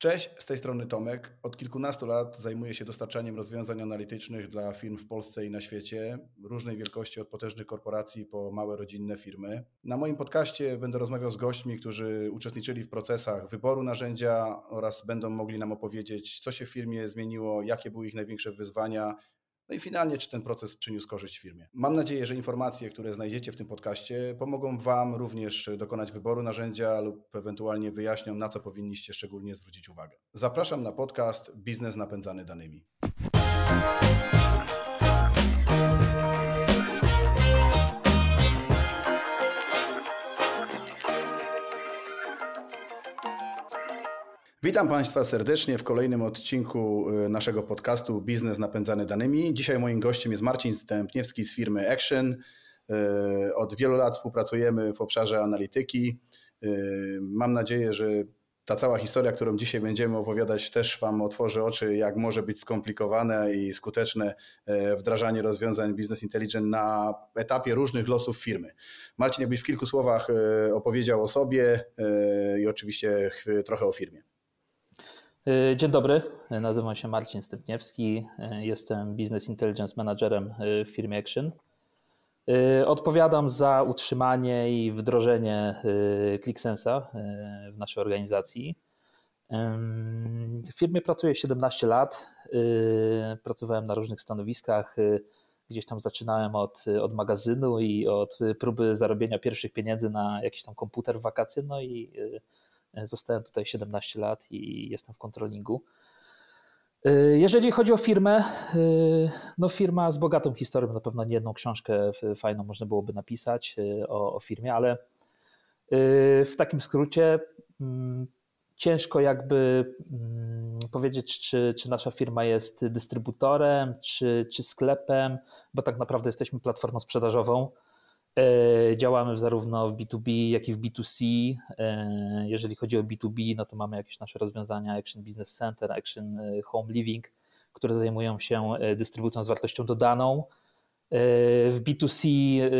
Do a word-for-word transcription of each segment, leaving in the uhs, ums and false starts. Cześć, z tej strony Tomek. Od kilkunastu lat zajmuję się dostarczaniem rozwiązań analitycznych dla firm w Polsce i na świecie, różnej wielkości, od potężnych korporacji po małe rodzinne firmy. Na moim podcaście będę rozmawiał z gośćmi, którzy uczestniczyli w procesach wyboru narzędzia oraz będą mogli nam opowiedzieć, co się w firmie zmieniło, jakie były ich największe wyzwania, no i finalnie, czy ten proces przyniósł korzyść firmie. Mam nadzieję, że informacje, które znajdziecie w tym podcaście, pomogą Wam również dokonać wyboru narzędzia lub ewentualnie wyjaśnią, na co powinniście szczególnie zwrócić uwagę. Zapraszam na podcast Biznes napędzany danymi. Witam Państwa serdecznie w kolejnym odcinku naszego podcastu Biznes napędzany danymi. Dzisiaj moim gościem jest Marcin Stępniewski z firmy Action. Od wielu lat współpracujemy w obszarze analityki. Mam nadzieję, że ta cała historia, którą dzisiaj będziemy opowiadać, też Wam otworzy oczy, jak może być skomplikowane i skuteczne wdrażanie rozwiązań Business Intelligence na etapie różnych losów firmy. Marcin, jakbyś w kilku słowach opowiedział o sobie i oczywiście trochę o firmie. Dzień dobry, nazywam się Marcin Stępniewski, jestem Business Intelligence Managerem w firmie Action. Odpowiadam za utrzymanie i wdrożenie Qlik Sensa w naszej organizacji. W firmie pracuję siedemnaście lat, pracowałem na różnych stanowiskach, gdzieś tam zaczynałem od, od magazynu i od próby zarobienia pierwszych pieniędzy na jakiś tam komputer w wakacje, no i zostałem tutaj siedemnaście lat i jestem w kontrolingu. Jeżeli chodzi o firmę, no firma z bogatą historią, na pewno nie jedną książkę fajną można byłoby napisać o, o firmie, ale w takim skrócie ciężko jakby powiedzieć, czy, czy nasza firma jest dystrybutorem, czy, czy sklepem, bo tak naprawdę jesteśmy platformą sprzedażową. Działamy zarówno w B dwa B, jak i w B dwa C. Jeżeli chodzi o B dwa B, no to mamy jakieś nasze rozwiązania Action Business Center, Action Home Living, które zajmują się dystrybucją z wartością dodaną. W B dwa C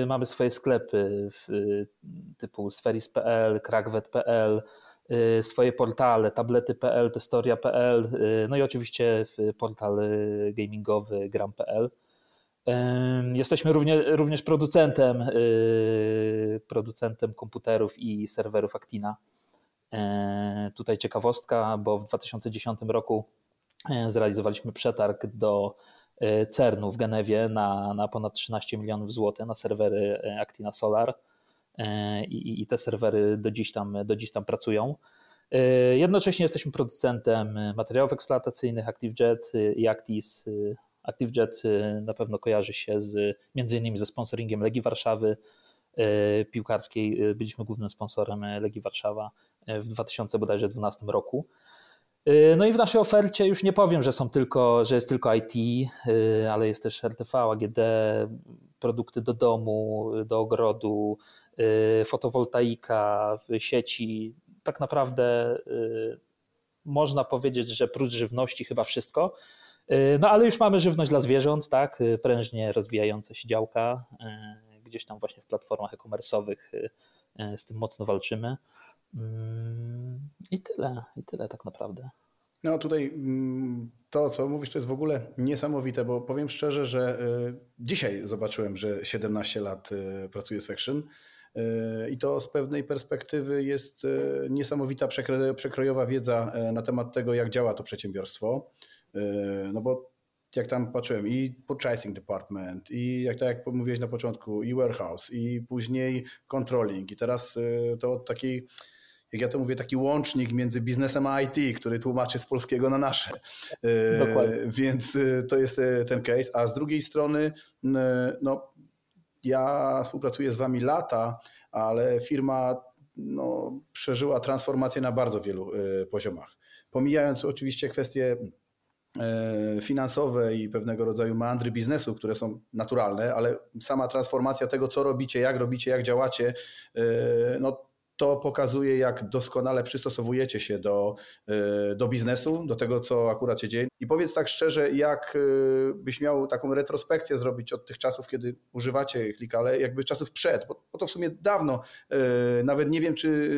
mamy swoje sklepy typu Sferis kropka pe el, Krakvet kropka pe el, swoje portale Tablety kropka pe el, Testoria kropka pe el, no i oczywiście portal gamingowy Gram kropka pe el. Jesteśmy również, również producentem, producentem komputerów i serwerów Actina. Tutaj ciekawostka, bo w dwa tysiące dziesiątym roku zrealizowaliśmy przetarg do CERN-u w Genewie na, na ponad trzynaście milionów złotych na serwery Actina Solar i, i te serwery do dziś tam, do dziś tam pracują. Jednocześnie jesteśmy producentem materiałów eksploatacyjnych ActiveJet i Actis. ActiveJet na pewno kojarzy się z, między innymi ze sponsoringiem Legii Warszawy piłkarskiej. Byliśmy głównym sponsorem Legii Warszawa w dwa tysiące dwunastym roku. No i w naszej ofercie już nie powiem, że, są tylko, że jest tylko I T, ale jest też R T V, A G D, produkty do domu, do ogrodu, fotowoltaika, sieci. Tak naprawdę można powiedzieć, że prócz żywności chyba wszystko. No ale już mamy żywność dla zwierząt, tak, prężnie rozwijające się działka, gdzieś tam właśnie w platformach e-commerce'owych z tym mocno walczymy i tyle, i tyle tak naprawdę. No tutaj to, co mówisz, to jest w ogóle niesamowite, bo powiem szczerze, że dzisiaj zobaczyłem, że siedemnaście lat pracuję z Action i to z pewnej perspektywy jest niesamowita przekrojowa wiedza na temat tego, jak działa to przedsiębiorstwo. No bo jak tam patrzyłem i purchasing department i jak tak jak mówiłeś na początku i warehouse i później controlling i teraz to taki, jak ja to mówię, taki łącznik między biznesem a I T, który tłumaczy z polskiego na nasze. Dokładnie. Więc to jest ten case, a z drugiej strony no ja współpracuję z wami lata, ale firma no, przeżyła transformację na bardzo wielu poziomach. Pomijając oczywiście kwestie finansowe i pewnego rodzaju meandry biznesu, które są naturalne, ale sama transformacja tego, co robicie, jak robicie, jak działacie, no to pokazuje, jak doskonale przystosowujecie się do, do biznesu, do tego, co akurat się dzieje. I powiedz tak szczerze, jak byś miał taką retrospekcję zrobić od tych czasów, kiedy używacie Qlika, ale jakby czasów przed, bo to w sumie dawno, nawet nie wiem, czy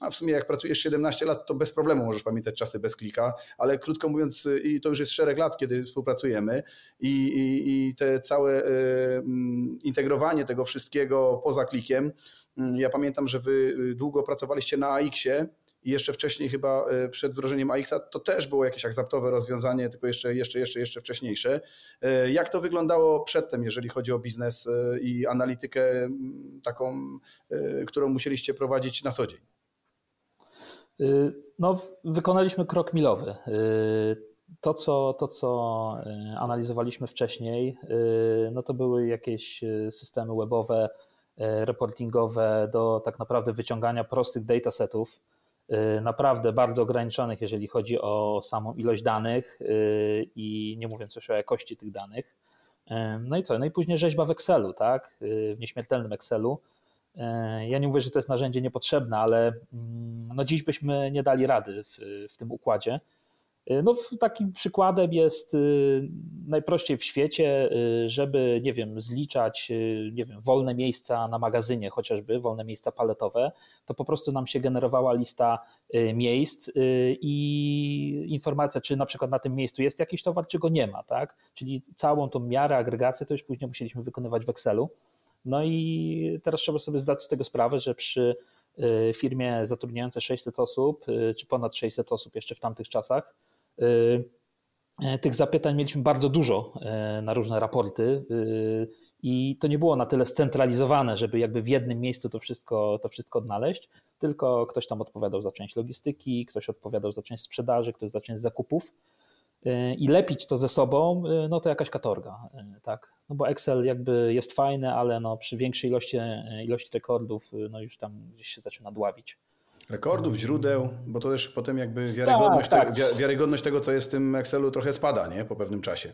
a w sumie jak pracujesz siedemnaście lat, to bez problemu możesz pamiętać czasy bez Qlika, ale krótko mówiąc, i to już jest szereg lat, kiedy współpracujemy i, i, i te całe y, integrowanie tego wszystkiego poza Qlikiem. Ja pamiętam, że wy długo pracowaliście na A X ie, i jeszcze wcześniej chyba przed wdrożeniem A X a to też było jakieś akceptowe rozwiązanie, tylko jeszcze, jeszcze, jeszcze, jeszcze wcześniejsze. Jak to wyglądało przedtem, jeżeli chodzi o biznes i analitykę taką, którą musieliście prowadzić na co dzień? No, wykonaliśmy krok milowy. To co, to, co analizowaliśmy wcześniej, no to były jakieś systemy webowe, reportingowe do tak naprawdę wyciągania prostych datasetów, naprawdę bardzo ograniczonych, jeżeli chodzi o samą ilość danych i nie mówiąc już o jakości tych danych. No i co? No i później rzeźba w Excelu, tak? W nieśmiertelnym Excelu. Ja nie mówię, że to jest narzędzie niepotrzebne, ale no dziś byśmy nie dali rady w, w tym układzie. No takim przykładem jest najprościej w świecie, żeby, nie wiem, zliczać, nie wiem, wolne miejsca na magazynie chociażby, wolne miejsca paletowe, to po prostu nam się generowała lista miejsc i informacja, czy na przykład na tym miejscu jest jakiś towar, czy go nie ma, tak? Czyli całą tą miarę, agregację to już później musieliśmy wykonywać w Excelu. No i teraz trzeba sobie zdać z tego sprawę, że przy firmie zatrudniającej sześćset osób, czy ponad sześćset osób jeszcze w tamtych czasach, tych zapytań mieliśmy bardzo dużo na różne raporty i to nie było na tyle scentralizowane, żeby jakby w jednym miejscu to wszystko, to wszystko odnaleźć, tylko ktoś tam odpowiadał za część logistyki, ktoś odpowiadał za część sprzedaży, ktoś za część zakupów i lepić to ze sobą, no to jakaś katorga, tak, no bo Excel jakby jest fajny, ale no przy większej ilości, ilości rekordów no już tam gdzieś się zaczyna dławić. Rekordów, źródeł, bo to też potem jakby wiarygodność, tak, tak. Te, wiarygodność tego, co jest w tym Excelu, trochę spada, nie? Po pewnym czasie.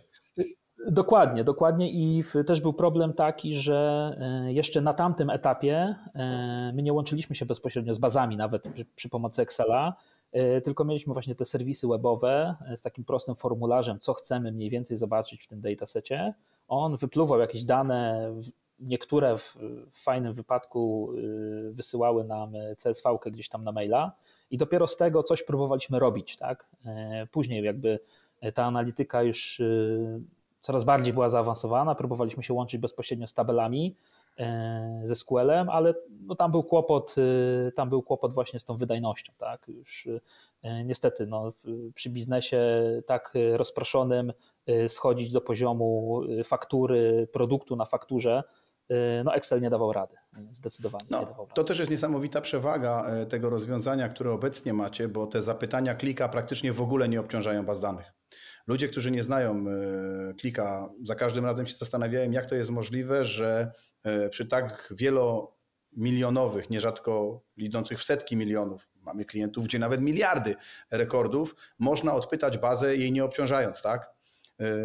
Dokładnie, dokładnie i też był problem taki, że jeszcze na tamtym etapie my nie łączyliśmy się bezpośrednio z bazami nawet przy pomocy Excela, tylko mieliśmy właśnie te serwisy webowe z takim prostym formularzem, co chcemy mniej więcej zobaczyć w tym datasecie. On wypluwał jakieś dane, niektóre w fajnym wypadku wysyłały nam C S V kę gdzieś tam na maila i dopiero z tego coś próbowaliśmy robić, tak? Później jakby ta analityka już coraz bardziej była zaawansowana, próbowaliśmy się łączyć bezpośrednio z tabelami, ze S Q L em, ale no tam był kłopot, tam był kłopot właśnie z tą wydajnością, tak? Już niestety no, przy biznesie tak rozproszonym schodzić do poziomu faktury, produktu na fakturze, no Excel nie dawał rady, zdecydowanie no, nie dawał rady. To też jest niesamowita przewaga tego rozwiązania, które obecnie macie, bo te zapytania Qlika praktycznie w ogóle nie obciążają baz danych. Ludzie, którzy nie znają Qlika, za każdym razem się zastanawiają, jak to jest możliwe, że przy tak wielomilionowych, nierzadko idących w setki milionów, mamy klientów, gdzie nawet miliardy rekordów, można odpytać bazę jej nie obciążając, tak?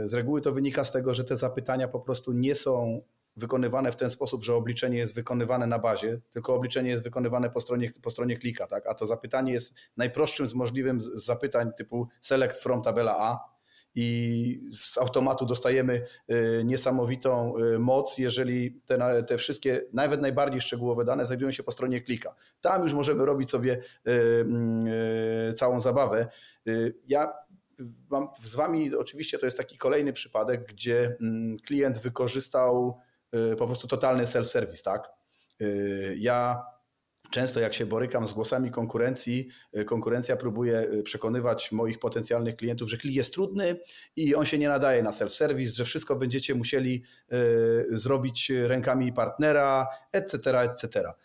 Z reguły to wynika z tego, że te zapytania po prostu nie są wykonywane w ten sposób, że obliczenie jest wykonywane na bazie, tylko obliczenie jest wykonywane po stronie, po stronie Qlika, tak? A to zapytanie jest najprostszym z możliwym z zapytań typu select from tabela A, i z automatu dostajemy niesamowitą moc, jeżeli te, te wszystkie, nawet najbardziej szczegółowe dane znajdują się po stronie Qlika. Tam już możemy robić sobie całą zabawę. Ja mam z wami, oczywiście to jest taki kolejny przypadek, gdzie klient wykorzystał po prostu totalny self-service, tak? Ja często jak się borykam z głosami konkurencji, konkurencja próbuje przekonywać moich potencjalnych klientów, że klik jest trudny i on się nie nadaje na self-service, że wszystko będziecie musieli zrobić rękami partnera, et cetera, et cetera.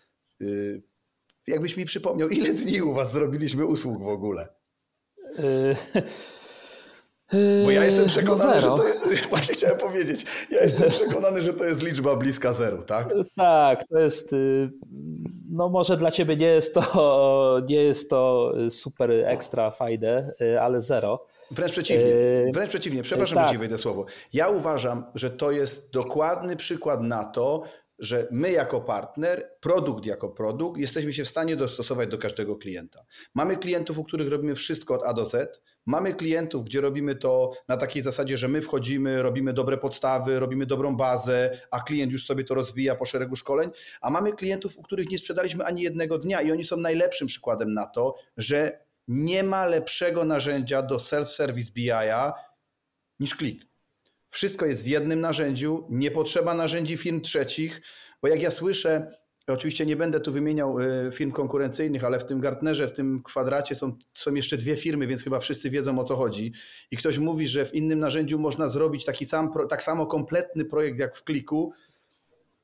Jakbyś mi przypomniał, ile dni u was zrobiliśmy usług w ogóle? Bo ja jestem przekonany, no że to jest, właśnie chciałem powiedzieć, ja jestem przekonany, że to jest liczba bliska zeru, tak? Tak, to jest, no może dla ciebie nie jest to, nie jest to super ekstra fajne, ale zero. Wręcz przeciwnie, wręcz przeciwnie, przepraszam, tak. Że ci wejdę słowo. Ja uważam, że to jest dokładny przykład na to, że my jako partner, produkt jako produkt, jesteśmy się w stanie dostosować do każdego klienta. Mamy klientów, u których robimy wszystko od A do Z. Mamy klientów, gdzie robimy to na takiej zasadzie, że my wchodzimy, robimy dobre podstawy, robimy dobrą bazę, a klient już sobie to rozwija po szeregu szkoleń. A mamy klientów, u których nie sprzedaliśmy ani jednego dnia i oni są najlepszym przykładem na to, że nie ma lepszego narzędzia do self-service B I niż Qlik. Wszystko jest w jednym narzędziu, nie potrzeba narzędzi firm trzecich, bo jak ja słyszę, oczywiście nie będę tu wymieniał firm konkurencyjnych, ale w tym Gartnerze, w tym kwadracie są, są jeszcze dwie firmy, więc chyba wszyscy wiedzą, o co chodzi. I ktoś mówi, że w innym narzędziu można zrobić taki sam, tak samo kompletny projekt jak w Qliku,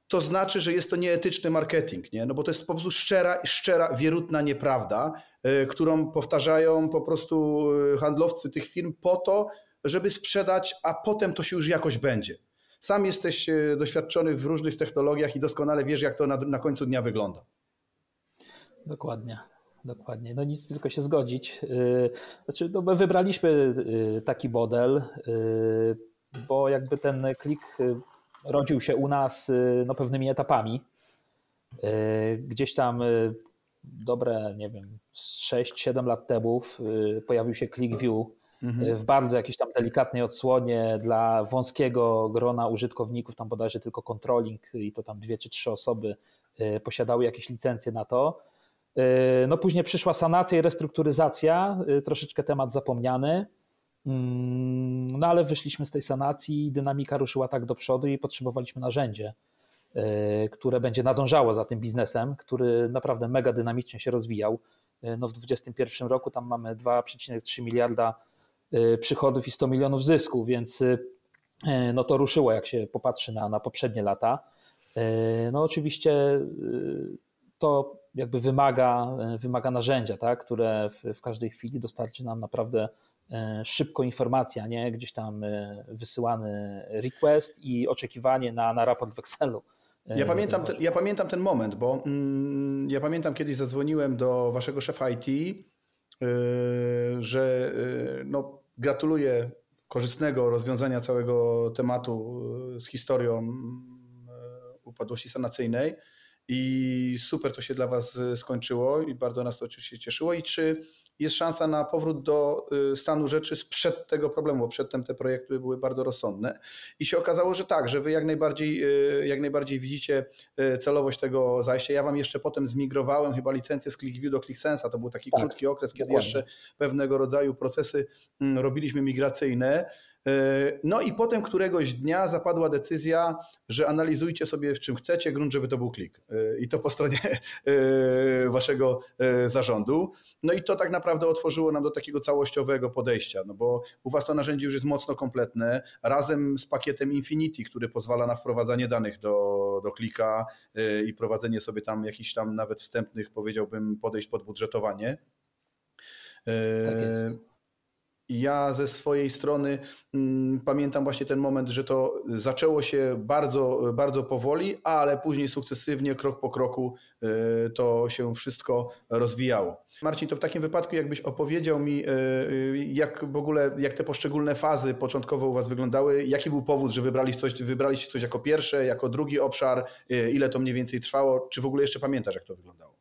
to znaczy, że jest to nieetyczny marketing, nie? No bo to jest po prostu szczera, szczera, wierutna nieprawda, yy, którą powtarzają po prostu handlowcy tych firm po to, żeby sprzedać, a potem to się już jakoś będzie. Sam jesteś doświadczony w różnych technologiach i doskonale wiesz, jak to na, na końcu dnia wygląda. Dokładnie. Dokładnie, no nic, tylko się zgodzić. Znaczy, no my wybraliśmy taki model, bo jakby ten Qlik rodził się u nas no, pewnymi etapami. Gdzieś tam dobre, nie wiem, sześć siedem lat temu pojawił się QlikView w bardzo jakiejś tam delikatnej odsłonie dla wąskiego grona użytkowników, tam bodajże tylko controlling i to tam dwie czy trzy osoby posiadały jakieś licencje na to. No później przyszła sanacja i restrukturyzacja, troszeczkę temat zapomniany. No ale wyszliśmy z tej sanacji, dynamika ruszyła tak do przodu i potrzebowaliśmy narzędzie, które będzie nadążało za tym biznesem, który naprawdę mega dynamicznie się rozwijał. No w dwudziestym pierwszym roku tam mamy dwa przecinek trzy miliarda przychodów i sto milionów zysku, więc no to ruszyło, jak się popatrzy na, na poprzednie lata. No oczywiście to jakby wymaga, wymaga narzędzia, tak, które w, w każdej chwili dostarczy nam naprawdę szybko informacja, nie? Gdzieś tam wysyłany request i oczekiwanie na, na raport w Excelu. Ja pamiętam, te, ja pamiętam ten moment, bo mm, ja pamiętam, kiedy zadzwoniłem do waszego szefa I T, yy, że yy, no, gratuluję korzystnego rozwiązania całego tematu z historią yy, upadłości sanacyjnej i super to się dla was skończyło i bardzo nas to oczywiście cieszyło. I czy jest szansa na powrót do stanu rzeczy sprzed tego problemu, bo przedtem te projekty były bardzo rozsądne i się okazało, że tak, że wy jak najbardziej, jak najbardziej widzicie celowość tego zajścia. Ja wam jeszcze potem zmigrowałem chyba licencję z QlikView do QlikSense'a, to był taki tak, krótki okres, kiedy dokładnie. Jeszcze pewnego rodzaju procesy robiliśmy migracyjne. No i potem któregoś dnia zapadła decyzja, że analizujcie sobie w czym chcecie grunt, żeby to był Qlik i to po stronie waszego zarządu. No i to tak naprawdę otworzyło nam do takiego całościowego podejścia, no bo u was to narzędzie już jest mocno kompletne, razem z pakietem Infinity, który pozwala na wprowadzanie danych do, do Qlika i prowadzenie sobie tam jakichś tam nawet wstępnych, powiedziałbym, podejść pod budżetowanie. Tak jest. Ja ze swojej strony hmm, pamiętam właśnie ten moment, że to zaczęło się bardzo, bardzo powoli, ale później sukcesywnie, krok po kroku y, to się wszystko rozwijało. Marcin, to w takim wypadku jakbyś opowiedział mi, y, y, jak w ogóle, jak te poszczególne fazy początkowo u was wyglądały, jaki był powód, że wybraliście coś, wybraliście coś jako pierwsze, jako drugi obszar, y, ile to mniej więcej trwało, czy w ogóle jeszcze pamiętasz, jak to wyglądało?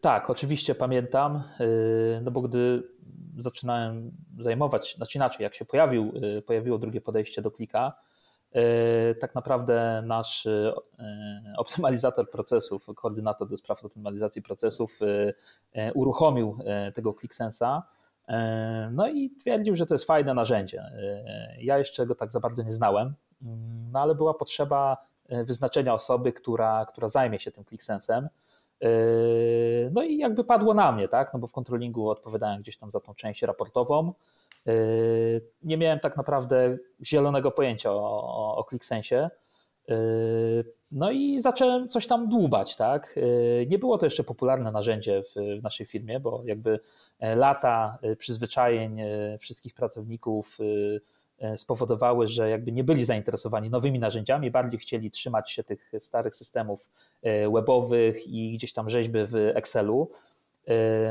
Tak, oczywiście pamiętam, no bo gdy zaczynałem zajmować, znaczy inaczej, jak się pojawił, pojawiło drugie podejście do Qlika, tak naprawdę nasz optymalizator procesów, koordynator do spraw optymalizacji procesów uruchomił tego QlikSense'a, no i twierdził, że to jest fajne narzędzie. Ja jeszcze go tak za bardzo nie znałem, no ale była potrzeba wyznaczenia osoby, która, która zajmie się tym QlikSense'em. No i jakby padło na mnie, tak? No bo w kontrolingu odpowiadałem gdzieś tam za tą część raportową. Nie miałem tak naprawdę zielonego pojęcia o, o QlikSense'ie. No i zacząłem coś tam dłubać, tak? Nie było to jeszcze popularne narzędzie w, w naszej firmie, bo jakby lata przyzwyczajeń wszystkich pracowników spowodowały, że jakby nie byli zainteresowani nowymi narzędziami, bardziej chcieli trzymać się tych starych systemów webowych i gdzieś tam rzeźby w Excelu.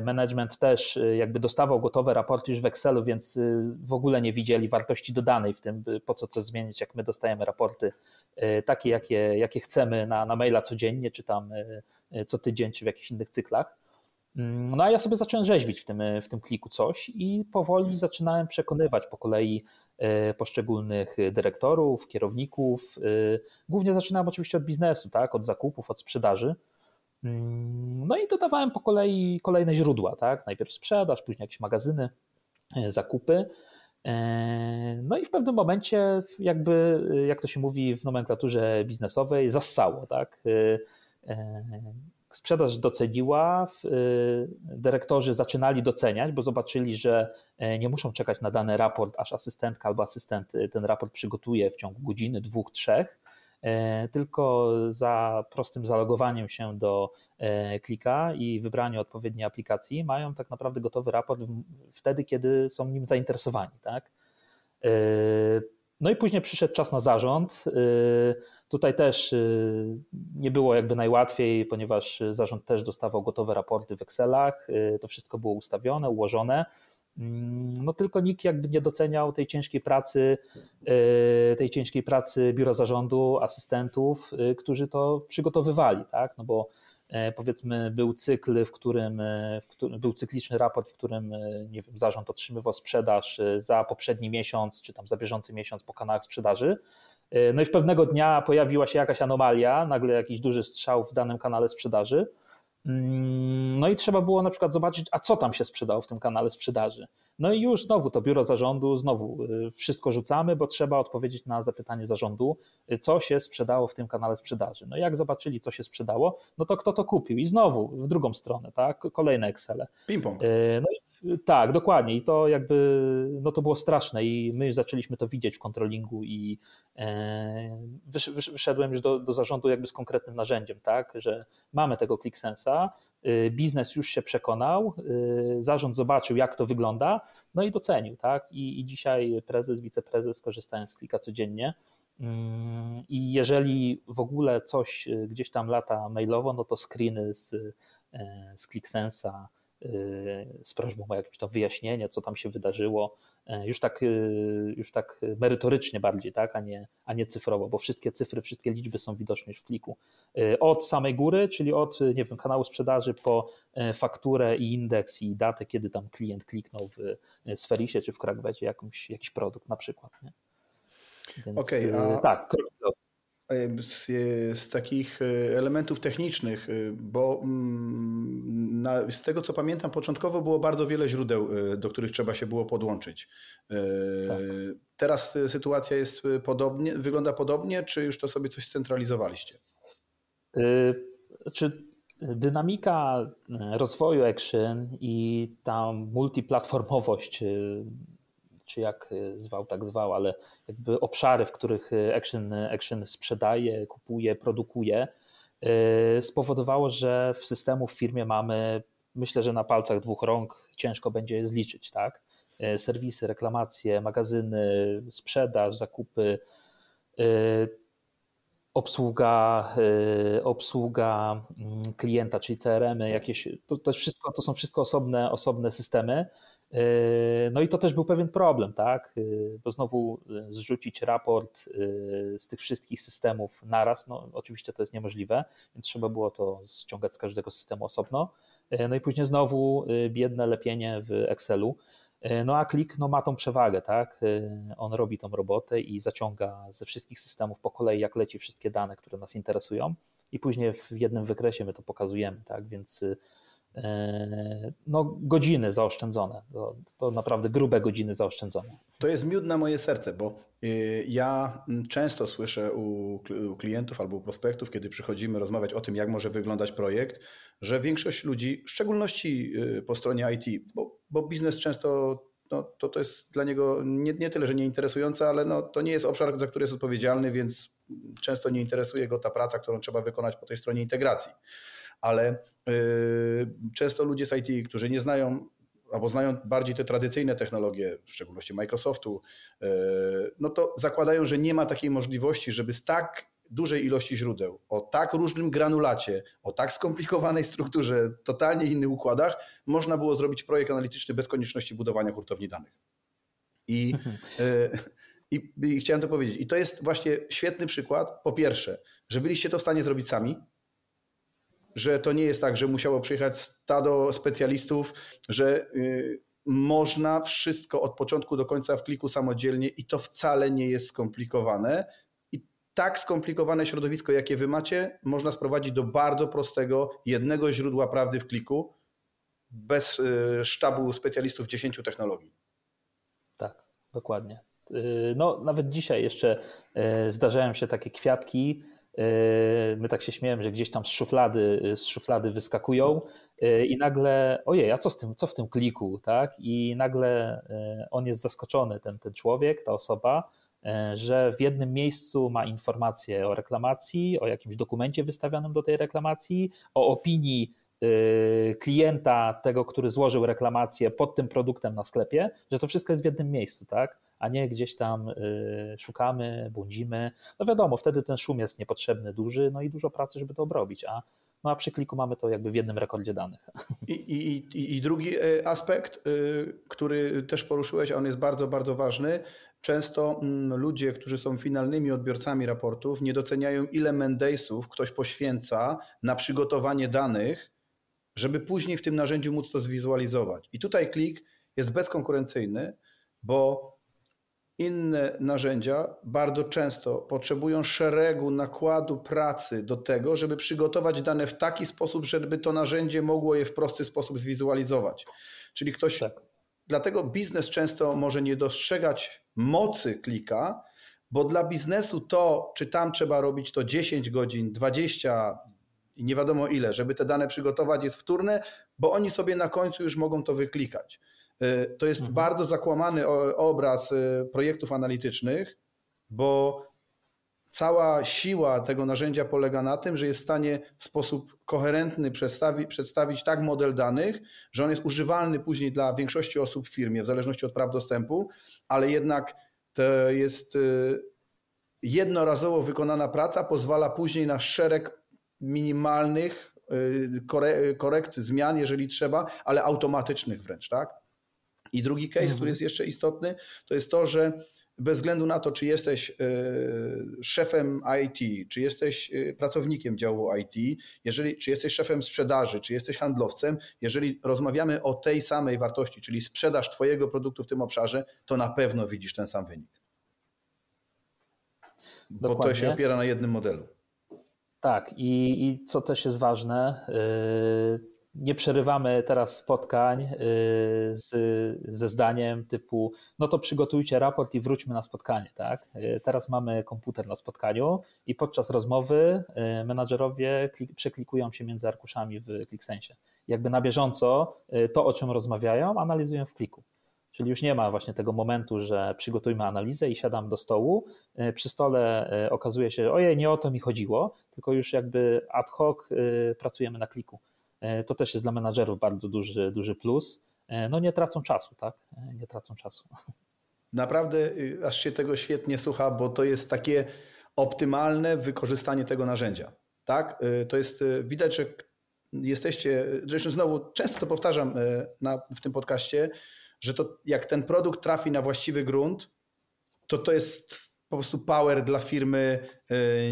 Management też jakby dostawał gotowe raporty już w Excelu, więc w ogóle nie widzieli wartości dodanej w tym, po co coś zmienić, jak my dostajemy raporty takie, jakie, jakie chcemy na, na maila codziennie, czy tam co tydzień, czy w jakichś innych cyklach. No a ja sobie zacząłem rzeźbić w tym, w tym Qliku coś i powoli zaczynałem przekonywać po kolei poszczególnych dyrektorów, kierowników. Głównie zaczynałem oczywiście od biznesu, tak, od zakupów, od sprzedaży. No i dodawałem po kolei kolejne źródła, tak? Najpierw sprzedaż, później jakieś magazyny, zakupy. No i w pewnym momencie jakby, jak to się mówi w nomenklaturze biznesowej, zassało, tak? Sprzedaż doceniła, dyrektorzy zaczynali doceniać, bo zobaczyli, że nie muszą czekać na dany raport, aż asystentka albo asystent ten raport przygotuje w ciągu godziny, dwóch, trzech. Tylko za prostym zalogowaniem się do Qlika i wybranie odpowiedniej aplikacji mają tak naprawdę gotowy raport wtedy, kiedy są nim zainteresowani, tak? No i później przyszedł czas na zarząd. Tutaj też nie było jakby najłatwiej, ponieważ zarząd też dostawał gotowe raporty w Excelach, to wszystko było ustawione, ułożone. No tylko nikt jakby nie doceniał tej ciężkiej pracy, tej ciężkiej pracy biura zarządu, asystentów, którzy to przygotowywali, tak? No bo powiedzmy był cykl, w którym, w którym był cykliczny raport, w którym nie wiem, zarząd otrzymywał sprzedaż za poprzedni miesiąc, czy tam za bieżący miesiąc po kanałach sprzedaży. No i w pewnego dnia pojawiła się jakaś anomalia, nagle jakiś duży strzał w danym kanale sprzedaży. No i trzeba było na przykład zobaczyć, a co tam się sprzedało w tym kanale sprzedaży. No i już znowu to biuro zarządu, znowu wszystko rzucamy, bo trzeba odpowiedzieć na zapytanie zarządu, co się sprzedało w tym kanale sprzedaży. No jak zobaczyli, co się sprzedało, no to kto to kupił i znowu w drugą stronę, tak, kolejne Excele. Ping-pong. No i, tak, dokładnie i to jakby, no to było straszne i my zaczęliśmy to widzieć w kontrolingu i wyszedłem już do, do zarządu jakby z konkretnym narzędziem, tak, że mamy tego ClickSense'a, biznes już się przekonał, zarząd zobaczył, jak to wygląda, no i docenił, tak? I, i dzisiaj prezes, wiceprezes korzystają z Qlika codziennie. I jeżeli w ogóle coś gdzieś tam lata mailowo, no to screeny z, z ClickSense'a z prośbą o jakieś tam wyjaśnienie, co tam się wydarzyło, już tak, już tak merytorycznie bardziej, tak, a nie, a nie cyfrowo, bo wszystkie cyfry, wszystkie liczby są widoczne już w Qliku. Od samej góry, czyli od nie wiem, kanału sprzedaży po fakturę i indeks i datę, kiedy tam klient kliknął w Sferisie czy w Krakvecie jakąś, jakiś produkt na przykład. Nie? Więc, okay, a... tak, Z, z takich elementów technicznych, bo na, z tego co pamiętam, początkowo było bardzo wiele źródeł, do których trzeba się było podłączyć. Tak. Teraz sytuacja jest podobnie, wygląda podobnie, czy już to sobie coś scentralizowaliście? Czy dynamika rozwoju Action i ta multiplatformowość, czy jak zwał, tak zwał, ale jakby obszary, w których Action, Action sprzedaje, kupuje, produkuje, spowodowało, że w systemu w firmie mamy, myślę, że na palcach dwóch rąk ciężko będzie je zliczyć, tak? Serwisy, reklamacje, magazyny, sprzedaż, zakupy, obsługa, obsługa klienta, czyli C R M-y, jakieś, to, to, wszystko, to są wszystko osobne, osobne systemy. No i to też był pewien problem, tak? Bo znowu zrzucić raport z tych wszystkich systemów naraz, no oczywiście to jest niemożliwe, więc trzeba było to ściągać z każdego systemu osobno. No i później znowu biedne lepienie w Excelu. No a Qlik no, ma tą przewagę, tak? On robi tą robotę i zaciąga ze wszystkich systemów po kolei, jak leci wszystkie dane, które nas interesują i później w jednym wykresie my to pokazujemy, tak? Więc no godziny zaoszczędzone, to, to naprawdę grube godziny zaoszczędzone. To jest miód na moje serce, bo ja często słyszę u klientów albo u prospektów, kiedy przychodzimy rozmawiać o tym, jak może wyglądać projekt, że większość ludzi, w szczególności po stronie I T, bo, bo biznes często no, to, to jest dla niego nie, nie tyle, że nieinteresujące, ale no, to nie jest obszar, za który jest odpowiedzialny, więc często nie interesuje go ta praca, którą trzeba wykonać po tej stronie integracji. Ale często ludzie z I T, którzy nie znają albo znają bardziej te tradycyjne technologie, w szczególności Microsoftu, no to zakładają, że nie ma takiej możliwości, żeby z tak dużej ilości źródeł, o tak różnym granulacie, o tak skomplikowanej strukturze, totalnie innych układach, można było zrobić projekt analityczny bez konieczności budowania hurtowni danych. I, i, i chciałem to powiedzieć. I to jest właśnie świetny przykład, po pierwsze, że byliście to w stanie zrobić sami, że to nie jest tak, że musiało przyjechać stado specjalistów, że y, można wszystko od początku do końca w Qliku samodzielnie i to wcale nie jest skomplikowane. I tak skomplikowane środowisko, jakie wy macie, można sprowadzić do bardzo prostego, jednego źródła prawdy w Qliku bez y, sztabu specjalistów dziesięciu technologii. Tak, dokładnie. No, nawet dzisiaj jeszcze zdarzają się takie kwiatki. My tak się śmiejemy, że gdzieś tam z szuflady, z szuflady wyskakują i nagle, ojej, a co, z tym, co w tym Qliku, tak? I nagle on jest zaskoczony, ten, ten człowiek, ta osoba, że w jednym miejscu ma informacje o reklamacji, o jakimś dokumencie wystawionym do tej reklamacji, o opinii klienta, tego, który złożył reklamację pod tym produktem na sklepie, że to wszystko jest w jednym miejscu, tak? A nie gdzieś tam szukamy, błądzimy. No wiadomo, wtedy ten szum jest niepotrzebny, duży, no i dużo pracy, żeby to obrobić, a, no a przy Qliku mamy to jakby w jednym rekordzie danych. I, i, i drugi aspekt, który też poruszyłeś, a on jest bardzo, bardzo ważny. Często ludzie, którzy są finalnymi odbiorcami raportów, nie doceniają, ile mandate'ów ktoś poświęca na przygotowanie danych, żeby później w tym narzędziu móc to zwizualizować. I tutaj Qlik jest bezkonkurencyjny, bo inne narzędzia bardzo często potrzebują szeregu nakładu pracy do tego, żeby przygotować dane w taki sposób, żeby to narzędzie mogło je w prosty sposób zwizualizować. Czyli ktoś, tak. Dlatego biznes często może nie dostrzegać mocy Qlika, bo dla biznesu to, czy tam trzeba robić to dziesięć godzin, dwadzieścia i nie wiadomo ile, żeby te dane przygotować, jest wtórne, bo oni sobie na końcu już mogą to wyklikać. To jest mhm. bardzo zakłamany obraz projektów analitycznych, bo cała siła tego narzędzia polega na tym, że jest w stanie w sposób koherentny przedstawi- przedstawić tak model danych, że on jest używalny później dla większości osób w firmie, w zależności od praw dostępu, ale jednak to jest jednorazowo wykonana praca, pozwala później na szereg minimalnych kore- korekt, zmian, jeżeli trzeba, ale automatycznych wręcz, tak? I drugi case, mhm. który jest jeszcze istotny, to jest to, że bez względu na to, czy jesteś szefem I T, czy jesteś pracownikiem działu I T, jeżeli, czy jesteś szefem sprzedaży, czy jesteś handlowcem, jeżeli rozmawiamy o tej samej wartości, czyli sprzedaż twojego produktu w tym obszarze, to na pewno widzisz ten sam wynik. Dokładnie. Bo to się opiera na jednym modelu. Tak, i, i co też jest ważne, yy... nie przerywamy teraz spotkań z, ze zdaniem typu no to przygotujcie raport i wróćmy na spotkanie, tak? Teraz mamy komputer na spotkaniu i podczas rozmowy menadżerowie klik, przeklikują się między arkuszami w ClickSensie. Jakby na bieżąco to, o czym rozmawiają, analizują w Qliku. Czyli już nie ma właśnie tego momentu, że przygotujmy analizę i siadam do stołu. Przy stole okazuje się, ojej, nie o to mi chodziło, tylko już jakby ad hoc pracujemy na Qliku. To też jest dla menadżerów bardzo duży, duży plus. No nie tracą czasu, tak? Nie tracą czasu. Naprawdę aż się tego świetnie słucha, bo to jest takie optymalne wykorzystanie tego narzędzia, tak? To jest, widać, że jesteście, zresztą znowu często to powtarzam na, w tym podcaście, że to jak ten produkt trafi na właściwy grunt, to to jest po prostu power dla firmy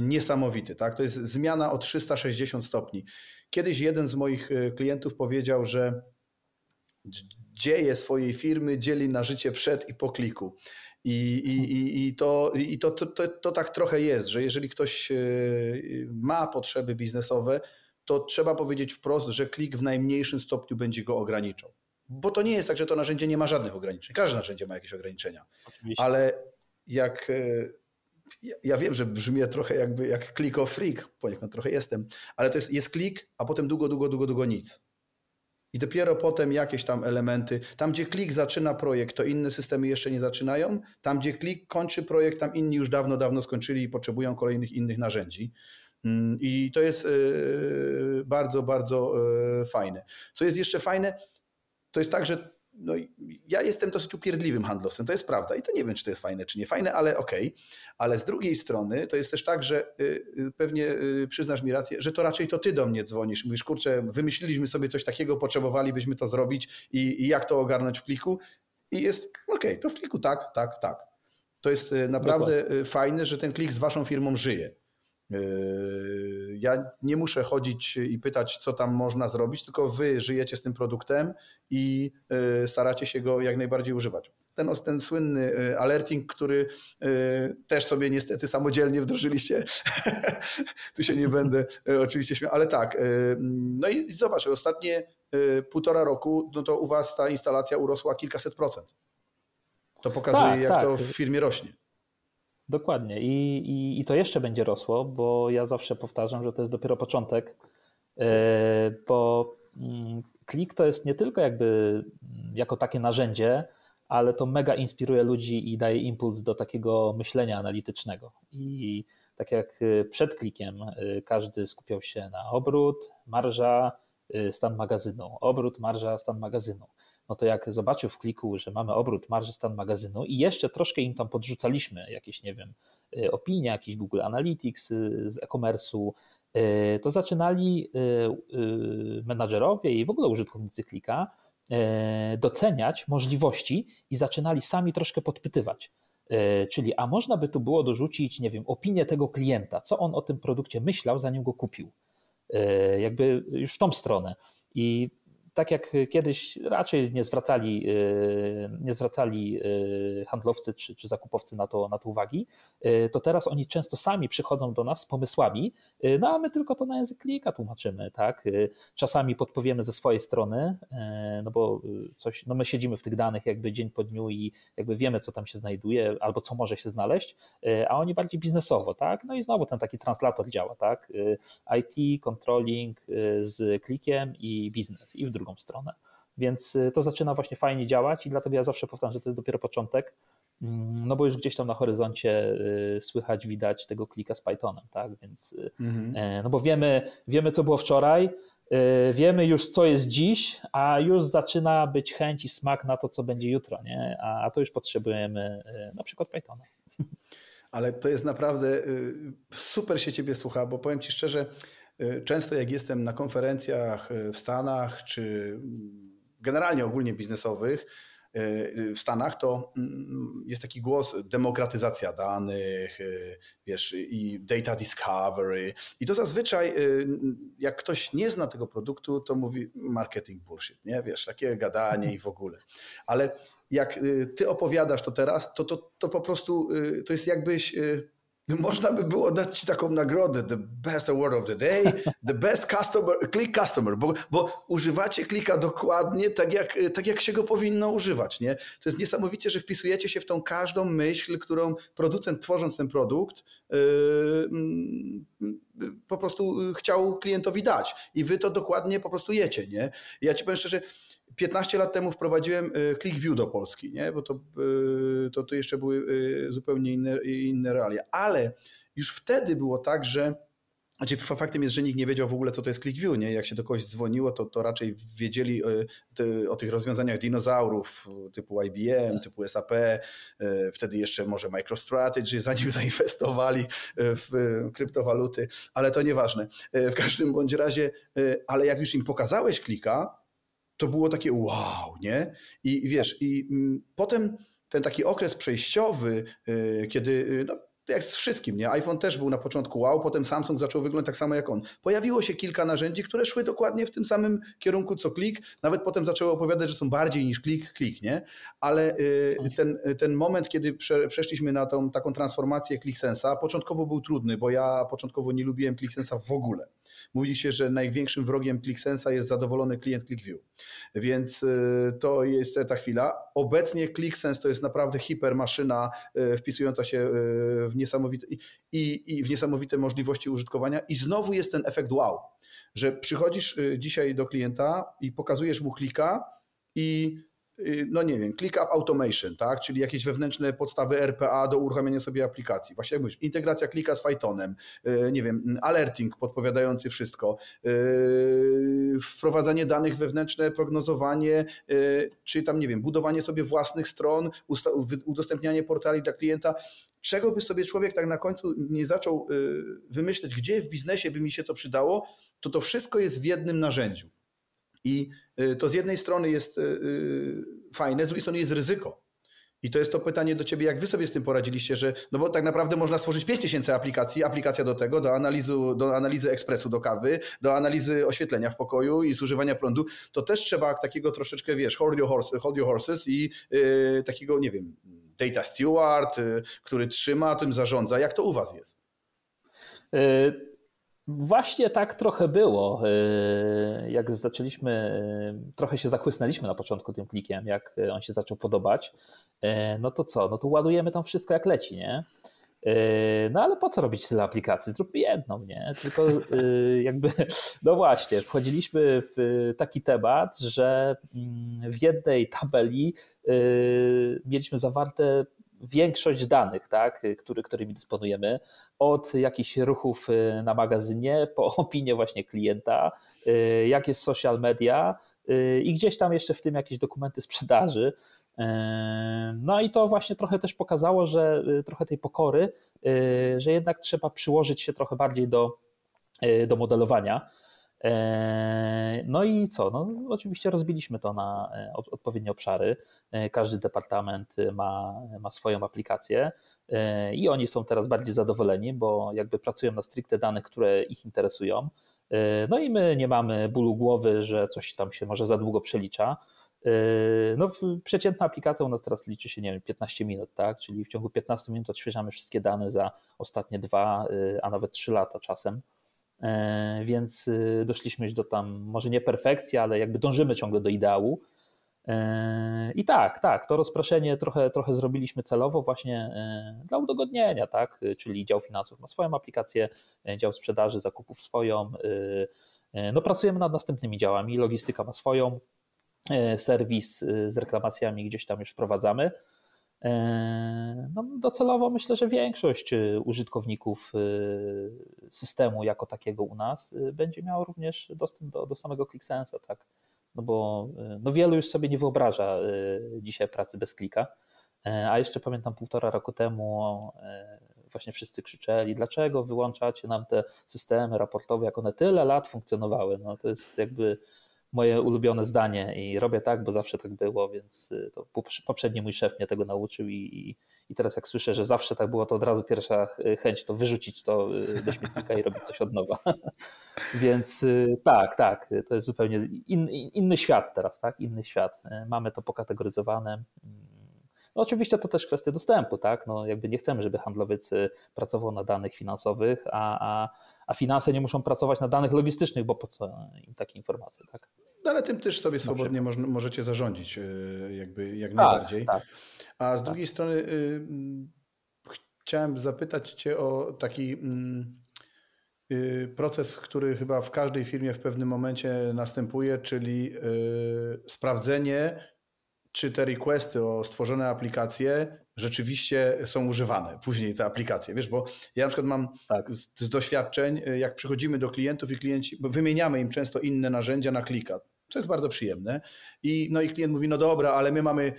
niesamowity, tak? To jest zmiana o trzysta sześćdziesiąt stopni. Kiedyś jeden z moich klientów powiedział, że dzieje swojej firmy dzieli na życie przed i po Qliku. I, i, i, i, to, i to, to, to tak trochę jest, że jeżeli ktoś ma potrzeby biznesowe, to trzeba powiedzieć wprost, że Qlik w najmniejszym stopniu będzie go ograniczał. Bo to nie jest tak, że to narzędzie nie ma żadnych ograniczeń. Każde narzędzie ma jakieś ograniczenia. Oczywiście. Ale jak... Ja wiem, że brzmi trochę jakby jak Qlik o freak, poniekąd trochę jestem, ale to jest, jest Qlik, a potem długo, długo, długo, długo nic. I dopiero potem jakieś tam elementy, tam gdzie Qlik zaczyna projekt, to inne systemy jeszcze nie zaczynają, tam gdzie Qlik kończy projekt, tam inni już dawno, dawno skończyli i potrzebują kolejnych innych narzędzi. I to jest bardzo, bardzo fajne. Co jest jeszcze fajne, to jest tak, że no ja jestem dosyć upierdliwym handlowcem, to jest prawda i to nie wiem, czy to jest fajne, czy nie fajne, ale okej. Okay. Ale z drugiej strony to jest też tak, że pewnie przyznasz mi rację, że to raczej to ty do mnie dzwonisz. Mówisz, kurczę, wymyśliliśmy sobie coś takiego, potrzebowalibyśmy to zrobić i, i jak to ogarnąć w Qliku i jest okej, okay, to w Qliku tak, tak, tak. To jest naprawdę Dokładnie. fajne, że ten Qlik z waszą firmą żyje. Ja nie muszę chodzić i pytać, co tam można zrobić, tylko wy żyjecie z tym produktem i staracie się go jak najbardziej używać. Ten, ten słynny alerting, który też sobie niestety samodzielnie wdrożyliście, tu się nie będę oczywiście śmiał, ale tak. No i zobacz, ostatnie półtora roku, no to u was ta instalacja urosła kilkaset procent. To pokazuje, tak, jak tak. to w firmie rośnie. Dokładnie. I, i, i to jeszcze będzie rosło, bo ja zawsze powtarzam, że to jest dopiero początek, bo Qlik to jest nie tylko jakby jako takie narzędzie, ale to mega inspiruje ludzi i daje impuls do takiego myślenia analitycznego. I tak jak przed Qlikiem każdy skupiał się na obrót, marża, stan magazynu, obrót, marża, stan magazynu. No to jak zobaczył w Qliku, że mamy obrót, marży, stan magazynu i jeszcze troszkę im tam podrzucaliśmy jakieś, nie wiem, opinie, jakieś Google Analytics z e-commerce'u, to zaczynali menadżerowie i w ogóle użytkownicy Qlika doceniać możliwości i zaczynali sami troszkę podpytywać. Czyli a można by tu było dorzucić, nie wiem, opinię tego klienta, co on o tym produkcie myślał, zanim go kupił. Jakby już w tą stronę. I tak jak kiedyś raczej nie zwracali, nie zwracali handlowcy czy, czy zakupowcy na to, na to uwagi, to teraz oni często sami przychodzą do nas z pomysłami, no a my tylko to na język Qlika tłumaczymy, tak? Czasami podpowiemy ze swojej strony, no bo coś, no my siedzimy w tych danych jakby dzień po dniu i jakby wiemy, co tam się znajduje albo co może się znaleźć, a oni bardziej biznesowo, tak? No i znowu ten taki translator działa, tak? I T, controlling z Qlikiem i biznes i w drugą stronę, więc to zaczyna właśnie fajnie działać i dlatego ja zawsze powtarzam, że to jest dopiero początek, no bo już gdzieś tam na horyzoncie słychać, widać tego Qlika z Pythonem, tak, więc mm-hmm. no bo wiemy, wiemy co było wczoraj, wiemy już co jest dziś, a już zaczyna być chęć i smak na to, co będzie jutro, nie, a, a to już potrzebujemy na przykład Pythona. Ale to jest naprawdę, super się ciebie słucha, bo powiem ci szczerze, często jak jestem na konferencjach w Stanach czy generalnie ogólnie biznesowych w Stanach, to jest taki głos demokratyzacja danych, wiesz, i data discovery i to zazwyczaj jak ktoś nie zna tego produktu, to mówi marketing bullshit, nie, wiesz, takie gadanie i w ogóle, ale jak ty opowiadasz to teraz, to, to, to po prostu to jest jakbyś... Można by było dać ci taką nagrodę, the best award of the day, the best customer, Qlik customer, bo, bo używacie Qlika dokładnie tak jak, tak, jak się go powinno używać. Nie? To jest niesamowicie, że wpisujecie się w tą każdą myśl, którą producent tworząc ten produkt yy, yy, po prostu chciał klientowi dać i wy to dokładnie po prostu jecie. Nie? Ja ci powiem szczerze, piętnaście lat temu wprowadziłem QlikView do Polski, nie? Bo to, to, to jeszcze były zupełnie inne, inne realia. Ale już wtedy było tak, że znaczy faktem jest, że nikt nie wiedział w ogóle, co to jest QlikView, nie? Jak się do kogoś dzwoniło, to, to raczej wiedzieli o, o tych rozwiązaniach dinozaurów typu I B M, typu S A P, wtedy jeszcze może MicroStrategy, zanim zainwestowali w kryptowaluty, ale to nieważne. W każdym bądź razie, ale jak już im pokazałeś Qlika, to było takie wow, nie? I wiesz, i potem ten taki okres przejściowy, kiedy, no jak z wszystkim, nie? iPhone też był na początku wow, potem Samsung zaczął wyglądać tak samo jak on. Pojawiło się kilka narzędzi, które szły dokładnie w tym samym kierunku co Qlik, nawet potem zaczęły opowiadać, że są bardziej niż Qlik, Qlik, nie? Ale ten, ten moment, kiedy prze, przeszliśmy na tą taką transformację QlikSense'a, początkowo był trudny, bo ja początkowo nie lubiłem QlikSense'a w ogóle. Mówi się, że największym wrogiem QlikSense'a jest zadowolony klient QlikView, więc to jest ta chwila. Obecnie QlikSense to jest naprawdę hipermaszyna wpisująca się w niesamowite, i, i w niesamowite możliwości użytkowania i znowu jest ten efekt wow, że przychodzisz dzisiaj do klienta i pokazujesz mu Qlika i no nie wiem, ClickUp Automation, tak, czyli jakieś wewnętrzne podstawy R P A do uruchamiania sobie aplikacji. Właśnie jak mówisz, integracja Qlika z Pythonem, nie wiem, alerting podpowiadający wszystko, wprowadzanie danych wewnętrzne, prognozowanie, czy tam, nie wiem, budowanie sobie własnych stron, udostępnianie portali dla klienta. Czego by sobie człowiek tak na końcu nie zaczął wymyśleć, gdzie w biznesie by mi się to przydało, to to wszystko jest w jednym narzędziu. I to z jednej strony jest fajne, z drugiej strony jest ryzyko. I to jest to pytanie do ciebie, jak wy sobie z tym poradziliście, że no bo tak naprawdę można stworzyć pięć tysięcy aplikacji, aplikacja do tego, do analizy, do analizy ekspresu do kawy, do analizy oświetlenia w pokoju i zużywania prądu, to też trzeba takiego troszeczkę, wiesz, hold your horses, hold your horses i yy, takiego, nie wiem, data steward, yy, który trzyma, tym zarządza. Jak to u was jest? Yy... Właśnie tak trochę było, jak zaczęliśmy, trochę się zachłysnęliśmy na początku tym klikiem, jak on się zaczął podobać, no to co, no to ładujemy tam wszystko jak leci, nie? No ale po co robić tyle aplikacji, zrób jedną, nie? Tylko jakby, no właśnie, wchodziliśmy w taki temat, że w jednej tabeli mieliśmy zawarte większość danych, tak, który, którymi dysponujemy, od jakichś ruchów na magazynie, po opinię właśnie klienta, jak jest social media i gdzieś tam jeszcze w tym jakieś dokumenty sprzedaży. No i to właśnie trochę też pokazało, że trochę tej pokory, że jednak trzeba przyłożyć się trochę bardziej do, do modelowania. No i co? No oczywiście rozbiliśmy to na odpowiednie obszary. Każdy departament ma, ma swoją aplikację i oni są teraz bardziej zadowoleni, bo jakby pracują na stricte danych, które ich interesują. No i my nie mamy bólu głowy, że coś tam się może za długo przelicza. No przeciętna aplikacja u nas teraz liczy się, nie wiem, piętnaście minut, tak? Czyli w ciągu piętnastu minut odświeżamy wszystkie dane za ostatnie dwa, a nawet trzy lata czasem. Więc doszliśmy już do tam, może nie perfekcji, ale jakby dążymy ciągle do ideału. I tak, tak, to rozproszenie trochę, trochę zrobiliśmy celowo właśnie dla udogodnienia, tak? Czyli dział finansów ma swoją aplikację, dział sprzedaży, zakupów swoją. No pracujemy nad następnymi działami, logistyka ma swoją, serwis z reklamacjami gdzieś tam już wprowadzamy. No docelowo myślę, że większość użytkowników systemu jako takiego u nas będzie miało również dostęp do, do samego ClickSense'a, tak? No bo no wielu już sobie nie wyobraża dzisiaj pracy bez klika, a jeszcze pamiętam półtora roku temu właśnie wszyscy krzyczeli, dlaczego wyłączacie nam te systemy raportowe, jak one tyle lat funkcjonowały, no to jest jakby moje ulubione zdanie i robię tak, bo zawsze tak było, więc to poprzedni mój szef mnie tego nauczył i, i, i teraz jak słyszę, że zawsze tak było, to od razu pierwsza chęć to wyrzucić to do śmietnika i robić coś od nowa. Więc tak, tak, to jest zupełnie in, inny świat teraz, tak, inny świat. Mamy to pokategoryzowane. No oczywiście to też kwestia dostępu, tak? No jakby nie chcemy, żeby handlowiec pracował na danych finansowych, a, a, a finanse nie muszą pracować na danych logistycznych, bo po co im takie informacje, tak? No ale tym też sobie swobodnie no, możecie zarządzić jakby jak tak, najbardziej. Tak, a z tak. drugiej strony y, chciałem zapytać cię o taki y, proces, który chyba w każdej firmie w pewnym momencie następuje, czyli y, sprawdzenie, czy te requesty o stworzone aplikacje rzeczywiście są używane, później te aplikacje, wiesz, bo ja na przykład mam tak. z, z doświadczeń, jak przychodzimy do klientów i klienci, bo wymieniamy im często inne narzędzia na klika, co jest bardzo przyjemne i no i klient mówi, no dobra, ale my mamy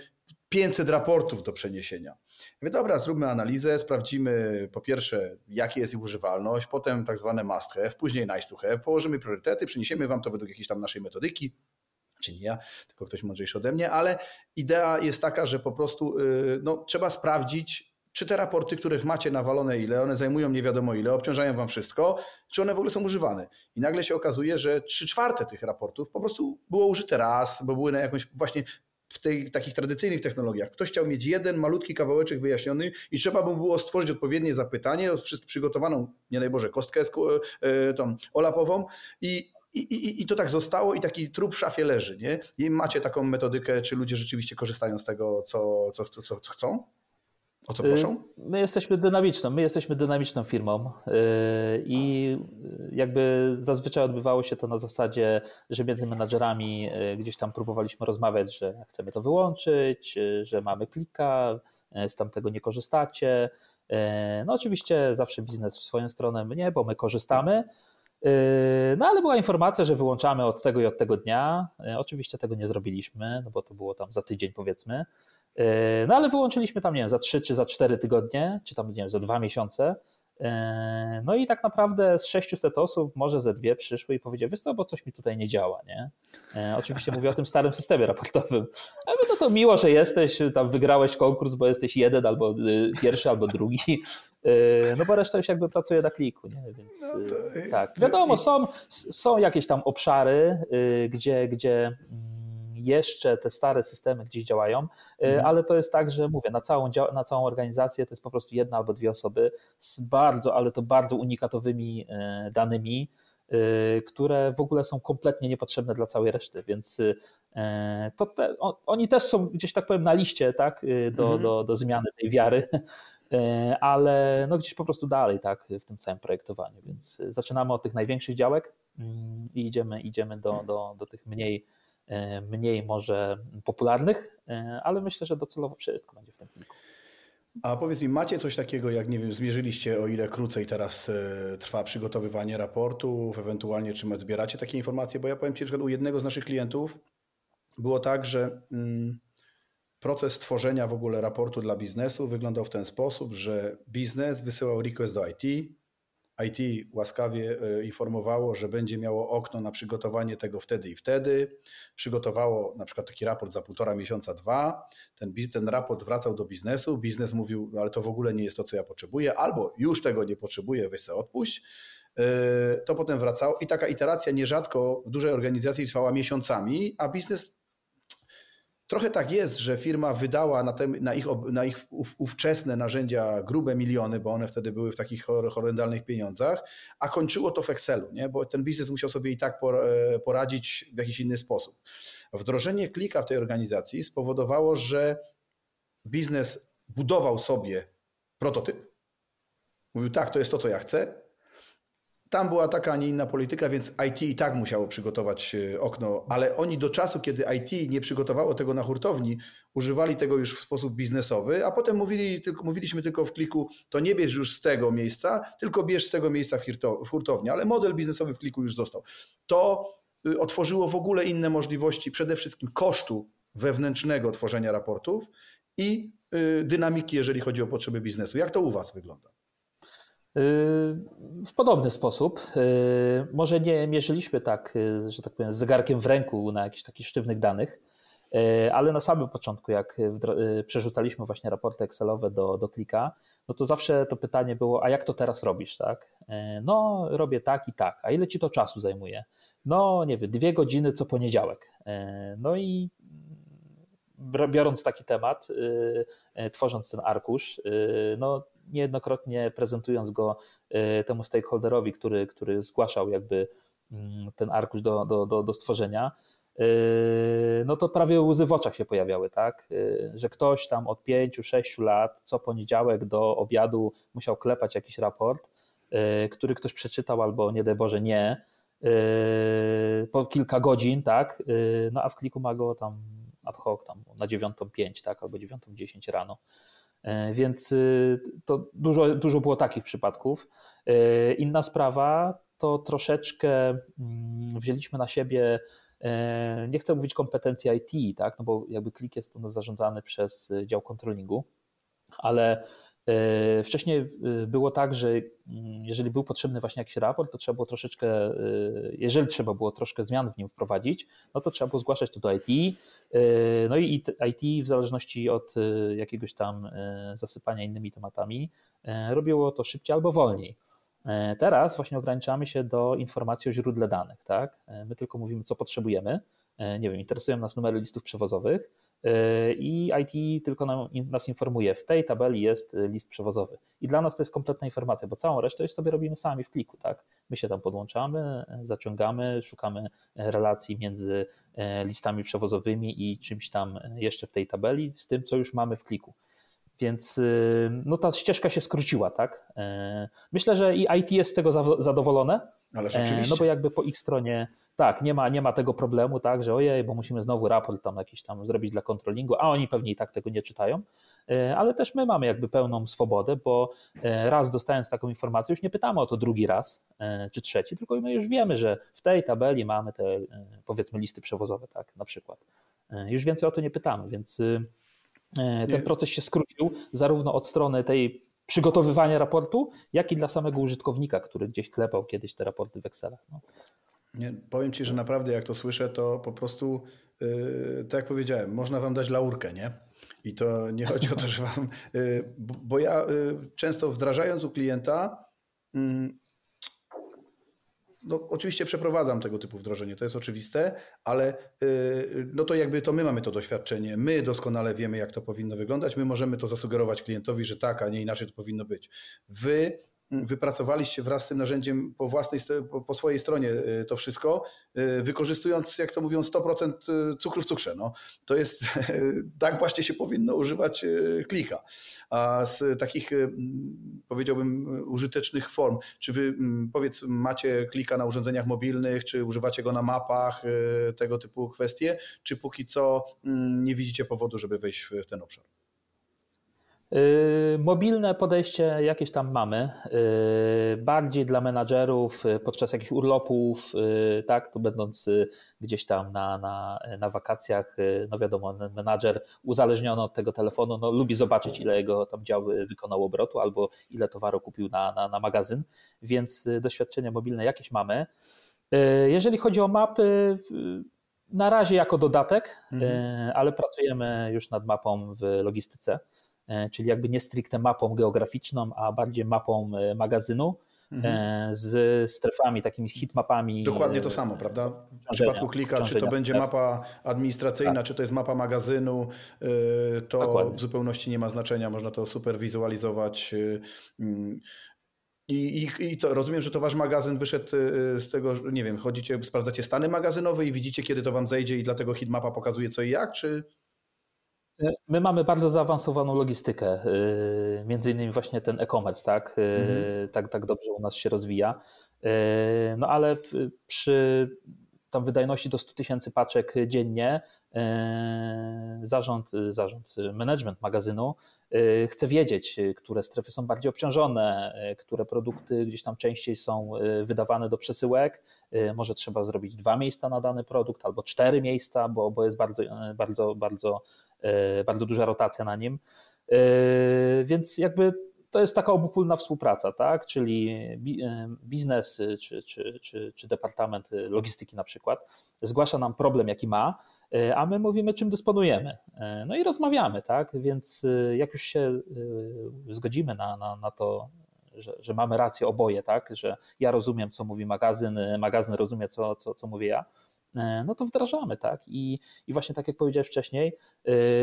pięćset raportów do przeniesienia. Ja mówię, dobra, zróbmy analizę, sprawdzimy po pierwsze, jaka jest ich używalność, potem tak zwane must have, później nice to have, położymy priorytety, przeniesiemy wam to według jakiejś tam naszej metodyki, czy nie ja, tylko ktoś mądrzejszy ode mnie, ale idea jest taka, że po prostu no, trzeba sprawdzić, czy te raporty, których macie nawalone ile, one zajmują nie wiadomo ile, obciążają wam wszystko, czy one w ogóle są używane. I nagle się okazuje, że trzy czwarte tych raportów po prostu było użyte raz, bo były na jakąś właśnie w tej, takich tradycyjnych technologiach. Ktoś chciał mieć jeden malutki kawałeczek wyjaśniony i trzeba by było stworzyć odpowiednie zapytanie, przygotowaną, nie daj Boże, kostkę tą olapową i I, i, I to tak zostało i taki trup w szafie leży, nie? I macie taką metodykę, czy ludzie rzeczywiście korzystają z tego, co, co, co, co chcą? O co proszą? My jesteśmy dynamiczną, my jesteśmy dynamiczną firmą i jakby zazwyczaj odbywało się to na zasadzie, że między menadżerami gdzieś tam próbowaliśmy rozmawiać, że chcemy to wyłączyć, że mamy klika, z tamtego nie korzystacie. No oczywiście zawsze biznes w swoją stronę, my nie, bo my korzystamy. No ale była informacja, że wyłączamy od tego i od tego dnia. Oczywiście tego nie zrobiliśmy, no bo to było tam za tydzień powiedzmy. No ale wyłączyliśmy tam, nie wiem, za trzy czy za cztery tygodnie, czy tam, nie wiem, za dwa miesiące. No i tak naprawdę z sześciuset osób może ze dwie przyszły i powiedziały, wiesz co, bo coś mi tutaj nie działa, nie? Oczywiście mówię o tym starym systemie raportowym. A ja mówię, no to miło, że jesteś, tam wygrałeś konkurs, bo jesteś jeden albo pierwszy, albo drugi. No bo reszta już jakby pracuje na kliku, nie? Więc no to... tak. Wiadomo, są, są jakieś tam obszary, gdzie, gdzie jeszcze te stare systemy gdzieś działają, mhm. ale to jest tak, że mówię, na całą, na całą organizację to jest po prostu jedna albo dwie osoby z bardzo, ale to bardzo unikatowymi danymi, które w ogóle są kompletnie niepotrzebne dla całej reszty, więc to te, oni też są gdzieś tak powiem na liście, tak, do, mhm. do, do zmiany tej wiary, ale no gdzieś po prostu dalej, tak, w tym całym projektowaniu, więc zaczynamy od tych największych działek i idziemy, idziemy do, do, do tych mniej mniej może popularnych, ale myślę, że docelowo wszystko będzie w tym kliku. A powiedz mi, macie coś takiego, jak nie wiem, zmierzyliście, o ile krócej teraz trwa przygotowywanie raportów, ewentualnie czym odbieracie takie informacje, bo ja powiem Ci, że u jednego z naszych klientów było tak, że proces tworzenia w ogóle raportu dla biznesu wyglądał w ten sposób, że biznes wysyłał request do I T, I T łaskawie informowało, że będzie miało okno na przygotowanie tego wtedy i wtedy. Przygotowało na przykład taki raport za półtora miesiąca, dwa. Ten, ten raport wracał do biznesu. Biznes mówił, no ale to w ogóle nie jest to, co ja potrzebuję, albo już tego nie potrzebuję, weź se odpuść. To potem wracało i taka iteracja nierzadko w dużej organizacji trwała miesiącami, a biznes trochę tak jest, że firma wydała na, tem, na ich, na ich ów, ówczesne narzędzia grube miliony, bo one wtedy były w takich horrendalnych pieniądzach, a kończyło to w Excelu, nie? Bo ten biznes musiał sobie i tak poradzić w jakiś inny sposób. Wdrożenie klika w tej organizacji spowodowało, że biznes budował sobie prototyp. Mówił tak, to jest to, co ja chcę. Tam była taka, a nie inna polityka, więc I T i tak musiało przygotować okno, ale oni do czasu, kiedy I T nie przygotowało tego na hurtowni, używali tego już w sposób biznesowy, a potem mówili, tylko, mówiliśmy tylko w kliku, to nie bierz już z tego miejsca, tylko bierz z tego miejsca w hurtowni, ale model biznesowy w kliku już został. To otworzyło w ogóle inne możliwości, przede wszystkim kosztu wewnętrznego tworzenia raportów i dynamiki, jeżeli chodzi o potrzeby biznesu. Jak to u Was wygląda? W podobny sposób. Może nie mierzyliśmy tak, że tak powiem, z zegarkiem w ręku na jakichś takich sztywnych danych, ale na samym początku, jak przerzucaliśmy właśnie raporty Excelowe do, do klika, no to zawsze to pytanie było, a jak to teraz robisz, tak? No, robię tak i tak, a ile ci to czasu zajmuje? No, nie wiem, dwie godziny co poniedziałek. No i biorąc taki temat, tworząc ten arkusz, no niejednokrotnie prezentując go temu stakeholderowi, który, który zgłaszał jakby ten arkusz do, do, do, do stworzenia, no to prawie łzy w oczach się pojawiały, tak? Że ktoś tam od pięciu, sześciu lat co poniedziałek do obiadu musiał klepać jakiś raport, który ktoś przeczytał albo nie daj Boże nie, po kilka godzin, tak? No a w kliku ma go tam ad hoc tam na dziewiątą pięć, tak? Albo dziewiątą dziesięć rano. Więc to dużo, dużo było takich przypadków. Inna sprawa to troszeczkę wzięliśmy na siebie, nie chcę mówić kompetencje I T, tak? No bo jakby klik jest u nas zarządzany przez dział kontrolingu, ale wcześniej było tak, że jeżeli był potrzebny właśnie jakiś raport, to trzeba było troszeczkę, jeżeli trzeba było troszkę zmian w nim wprowadzić, no to trzeba było zgłaszać to do I T. No i I T w zależności od jakiegoś tam zasypania innymi tematami robiło to szybciej albo wolniej. Teraz właśnie ograniczamy się do informacji o źródle danych, tak? My tylko mówimy, co potrzebujemy. Nie wiem, interesują nas numery listów przewozowych, i I T tylko nam, nas informuje, w tej tabeli jest list przewozowy i dla nas to jest kompletna informacja, bo całą resztę już sobie robimy sami w kliku, tak? My się tam podłączamy, zaciągamy, szukamy relacji między listami przewozowymi i czymś tam jeszcze w tej tabeli z tym, co już mamy w kliku. Więc no, ta ścieżka się skróciła, tak? Myślę, że i I T jest z tego zadowolone. Ale rzeczywiście. No bo jakby po ich stronie tak, nie ma, nie ma tego problemu, tak, że ojej, bo musimy znowu raport tam jakiś tam zrobić dla kontrolingu, a oni pewnie i tak tego nie czytają. Ale też my mamy jakby pełną swobodę, bo raz dostając taką informację, już nie pytamy o to drugi raz czy trzeci, tylko my już wiemy, że w tej tabeli mamy te powiedzmy listy przewozowe, tak, na przykład. Już więcej o to nie pytamy, więc ten nie. proces się skrócił zarówno od strony tej przygotowywania raportu, jak i dla samego użytkownika, który gdzieś klepał kiedyś te raporty w Excelach. No. Nie, powiem Ci, że naprawdę jak to słyszę, to po prostu, yy, tak jak powiedziałem, można Wam dać laurkę, nie? I to nie chodzi o to, że Wam... Yy, bo ja yy, często wdrażając u klienta, yy, no oczywiście przeprowadzam tego typu wdrożenie, to jest oczywiste, ale yy, no to jakby to my mamy to doświadczenie, my doskonale wiemy, jak to powinno wyglądać, my możemy to zasugerować klientowi, że tak, a nie inaczej to powinno być. Wy wypracowaliście wraz z tym narzędziem po własnej, po swojej stronie to wszystko, wykorzystując, jak to mówią, sto procent cukru w cukrze. No, to jest, tak właśnie się powinno używać Qlika. A z takich, powiedziałbym, użytecznych form, czy wy, powiedz, macie Qlika na urządzeniach mobilnych, czy używacie go na mapach, tego typu kwestie, czy póki co nie widzicie powodu, żeby wejść w ten obszar? Mobilne podejście jakieś tam mamy, bardziej dla menadżerów podczas jakichś urlopów, tak, to będąc gdzieś tam na, na, na wakacjach, no wiadomo, menadżer uzależniony od tego telefonu, no lubi zobaczyć, ile jego tam dział wykonał obrotu albo ile towaru kupił na, na, na magazyn, więc doświadczenia mobilne jakieś mamy. Jeżeli chodzi o mapy, na razie jako dodatek, mhm. ale pracujemy już nad mapą w logistyce. Czyli jakby nie stricte mapą geograficzną, a bardziej mapą magazynu mhm. z strefami, takimi hitmapami. Dokładnie to samo, prawda? W przypadku Qlika, czy to będzie mapa administracyjna, tak. czy to jest mapa magazynu, to Dokładnie. w zupełności nie ma znaczenia, można to super wizualizować. I, i, i to, rozumiem, że to wasz magazyn wyszedł z tego, nie wiem, chodzicie, sprawdzacie stany magazynowe i widzicie, kiedy to wam zejdzie i dlatego hitmapa pokazuje co i jak, czy... My mamy bardzo zaawansowaną logistykę, między innymi właśnie ten e-commerce, tak? Mhm. tak, tak dobrze u nas się rozwija, no ale przy tam wydajności do stu tysięcy paczek dziennie zarząd, zarząd, management magazynu chce wiedzieć, które strefy są bardziej obciążone, które produkty gdzieś tam częściej są wydawane do przesyłek, może trzeba zrobić dwa miejsca na dany produkt albo cztery miejsca, bo, bo jest bardzo, bardzo, bardzo bardzo duża rotacja na nim, więc jakby to jest taka obopólna współpraca, tak? Czyli biznes czy, czy, czy, czy departament logistyki na przykład zgłasza nam problem, jaki ma, a my mówimy, czym dysponujemy. No i rozmawiamy, tak? Więc jak już się zgodzimy na, na, na to, że, że mamy rację oboje, tak? Że ja rozumiem, co mówi magazyn, magazyn rozumie, co, co, co mówię ja, no to wdrażamy, tak? I, i właśnie tak jak powiedziałeś wcześniej,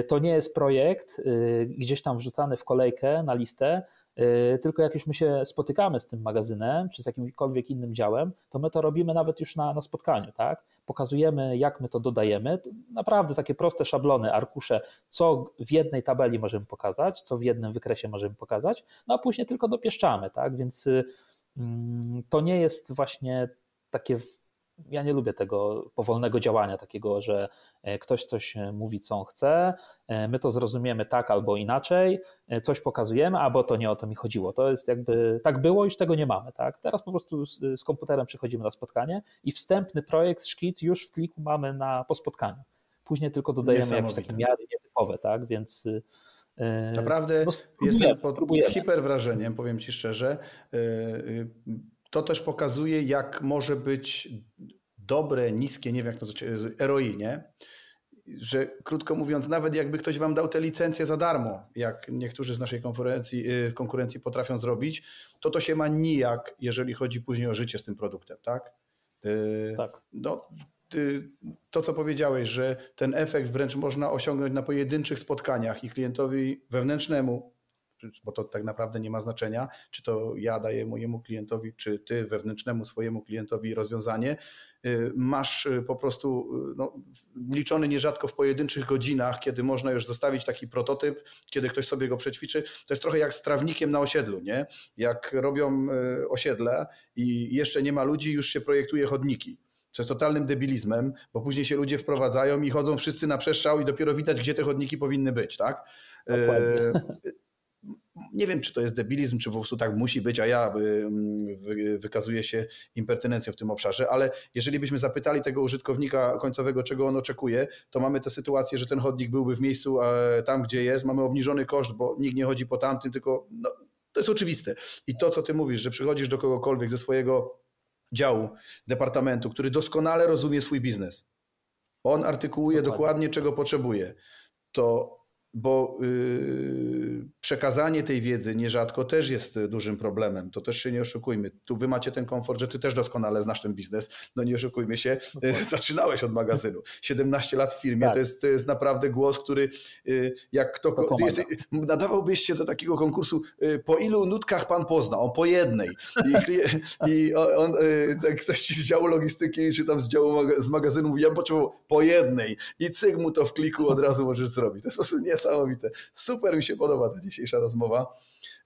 to nie jest projekt gdzieś tam wrzucany w kolejkę na listę, tylko jak już my się spotykamy z tym magazynem czy z jakimkolwiek innym działem, to my to robimy nawet już na, na spotkaniu, tak? Pokazujemy, jak my to dodajemy. Naprawdę takie proste szablony, arkusze, co w jednej tabeli możemy pokazać, co w jednym wykresie możemy pokazać, no a później tylko dopieszczamy, tak? Więc mm, to nie jest właśnie takie... Ja nie lubię tego powolnego działania takiego, że ktoś coś mówi, co on chce, my to zrozumiemy tak albo inaczej, coś pokazujemy, albo to nie o to mi chodziło. To jest jakby, tak było, już tego nie mamy. Tak? Teraz po prostu z, z komputerem przychodzimy na spotkanie i wstępny projekt, szkic już w Qliku mamy na, po spotkaniu. Później tylko dodajemy jakieś takie miary nietypowe, tak? Więc... Naprawdę no, spróbujemy, jestem pod spróbujemy. hiper wrażeniem, powiem Ci szczerze. To też pokazuje, jak może być dobre, niskie, nie wiem jak nazwać, R O I, nie? Że krótko mówiąc, nawet jakby ktoś wam dał te licencje za darmo, jak niektórzy z naszej konkurencji, konkurencji potrafią zrobić, to to się ma nijak, jeżeli chodzi później o życie z tym produktem, tak? Tak. No, to co powiedziałeś, że ten efekt wręcz można osiągnąć na pojedynczych spotkaniach i klientowi wewnętrznemu, bo to tak naprawdę nie ma znaczenia, czy to ja daję mojemu klientowi, czy ty wewnętrznemu swojemu klientowi rozwiązanie, masz po prostu no, liczony nierzadko w pojedynczych godzinach, kiedy można już zostawić taki prototyp, kiedy ktoś sobie go przećwiczy. To jest trochę jak z trawnikiem na osiedlu, nie? Jak robią osiedle i jeszcze nie ma ludzi, już się projektuje chodniki. Co jest totalnym debilizmem, bo później się ludzie wprowadzają i chodzą wszyscy na przestrzał i dopiero widać, gdzie te chodniki powinny być, tak? Nie wiem, czy to jest debilizm, czy po prostu tak musi być, a ja wykazuję się impertynencją w tym obszarze, ale jeżeli byśmy zapytali tego użytkownika końcowego, czego on oczekuje, to mamy tę sytuację, że ten chodnik byłby w miejscu tam, gdzie jest, mamy obniżony koszt, bo nikt nie chodzi po tamtym, tylko no, to jest oczywiste. I to, co ty mówisz, że przychodzisz do kogokolwiek ze swojego działu, departamentu, który doskonale rozumie swój biznes, on artykułuje dokładnie, dokładnie czego potrzebuje, to... bo yy, przekazanie tej wiedzy nierzadko też jest dużym problemem, to też się nie oszukujmy. Tu wy macie ten komfort, że ty też doskonale znasz ten biznes, no nie oszukujmy się, Dokładnie. Zaczynałeś od magazynu, siedemnaście lat w firmie, tak. to, jest, to jest naprawdę głos, który yy, jak kto, to ty jesteś, nadawałbyś się do takiego konkursu, yy, po ilu nutkach pan pozna, on po jednej i, i on, yy, ktoś ci z działu logistyki czy tam z działu z magazynu mówi, ja potrzebował po jednej i cyk mu to w kliku od razu możesz zrobić, to jest po prostu nie niesamowite. Super mi się podoba ta dzisiejsza rozmowa.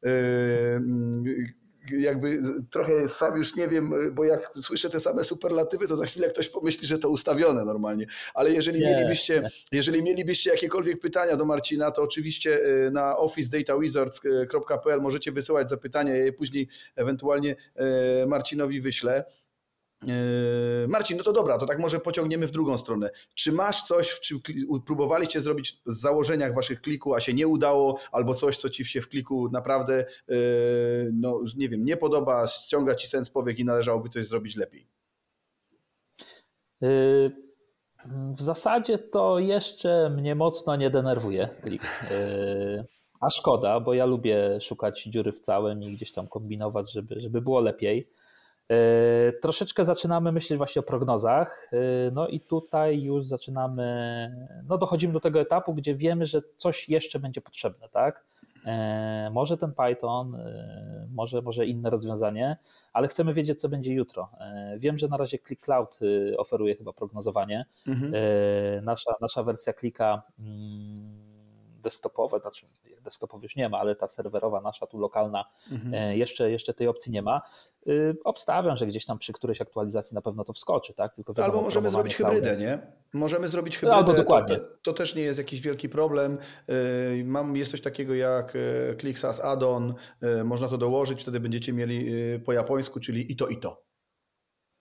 Yy, jakby trochę sam już nie wiem, bo jak słyszę te same superlatywy, to za chwilę ktoś pomyśli, że to ustawione normalnie. Ale jeżeli nie, mielibyście, nie. jeżeli mielibyście jakiekolwiek pytania do Marcina, to oczywiście na office data wizards kropka p l możecie wysyłać zapytania, ja je później ewentualnie Marcinowi wyślę. Marcin, no to dobra, to tak może pociągniemy w drugą stronę. Czy masz coś, w czym próbowaliście zrobić w założeniach waszych kliku, a się nie udało, albo coś, co ci się w kliku naprawdę, no nie wiem, nie podoba, ściąga ci sen z powiek i należałoby coś zrobić lepiej? W zasadzie to jeszcze mnie mocno nie denerwuje klik. A szkoda, bo ja lubię szukać dziury w całym i gdzieś tam kombinować, żeby, żeby było lepiej. Yy, troszeczkę zaczynamy myśleć właśnie o prognozach, yy, no i tutaj już zaczynamy, no dochodzimy do tego etapu, gdzie wiemy, że coś jeszcze będzie potrzebne, tak? Yy, może ten Python, yy, może, może inne rozwiązanie, ale chcemy wiedzieć, co będzie jutro. Yy, wiem, że na razie Qlik Cloud yy, oferuje chyba prognozowanie. Mhm. Yy, nasza, nasza wersja Qlika yy, desktopowa, znaczy desktopowy już nie ma, ale ta serwerowa nasza, tu lokalna, mhm. jeszcze, jeszcze tej opcji nie ma. Obstawiam, że gdzieś tam przy którejś aktualizacji na pewno to wskoczy, tak? Tylko wiadomo, albo możemy zrobić hybrydę, nie? Możemy zrobić hybrydę, albo dokładnie. To, to też nie jest jakiś wielki problem. Mam, jest coś takiego jak Qlik SaaS Addon, można to dołożyć, wtedy będziecie mieli po japońsku, czyli i to, i to.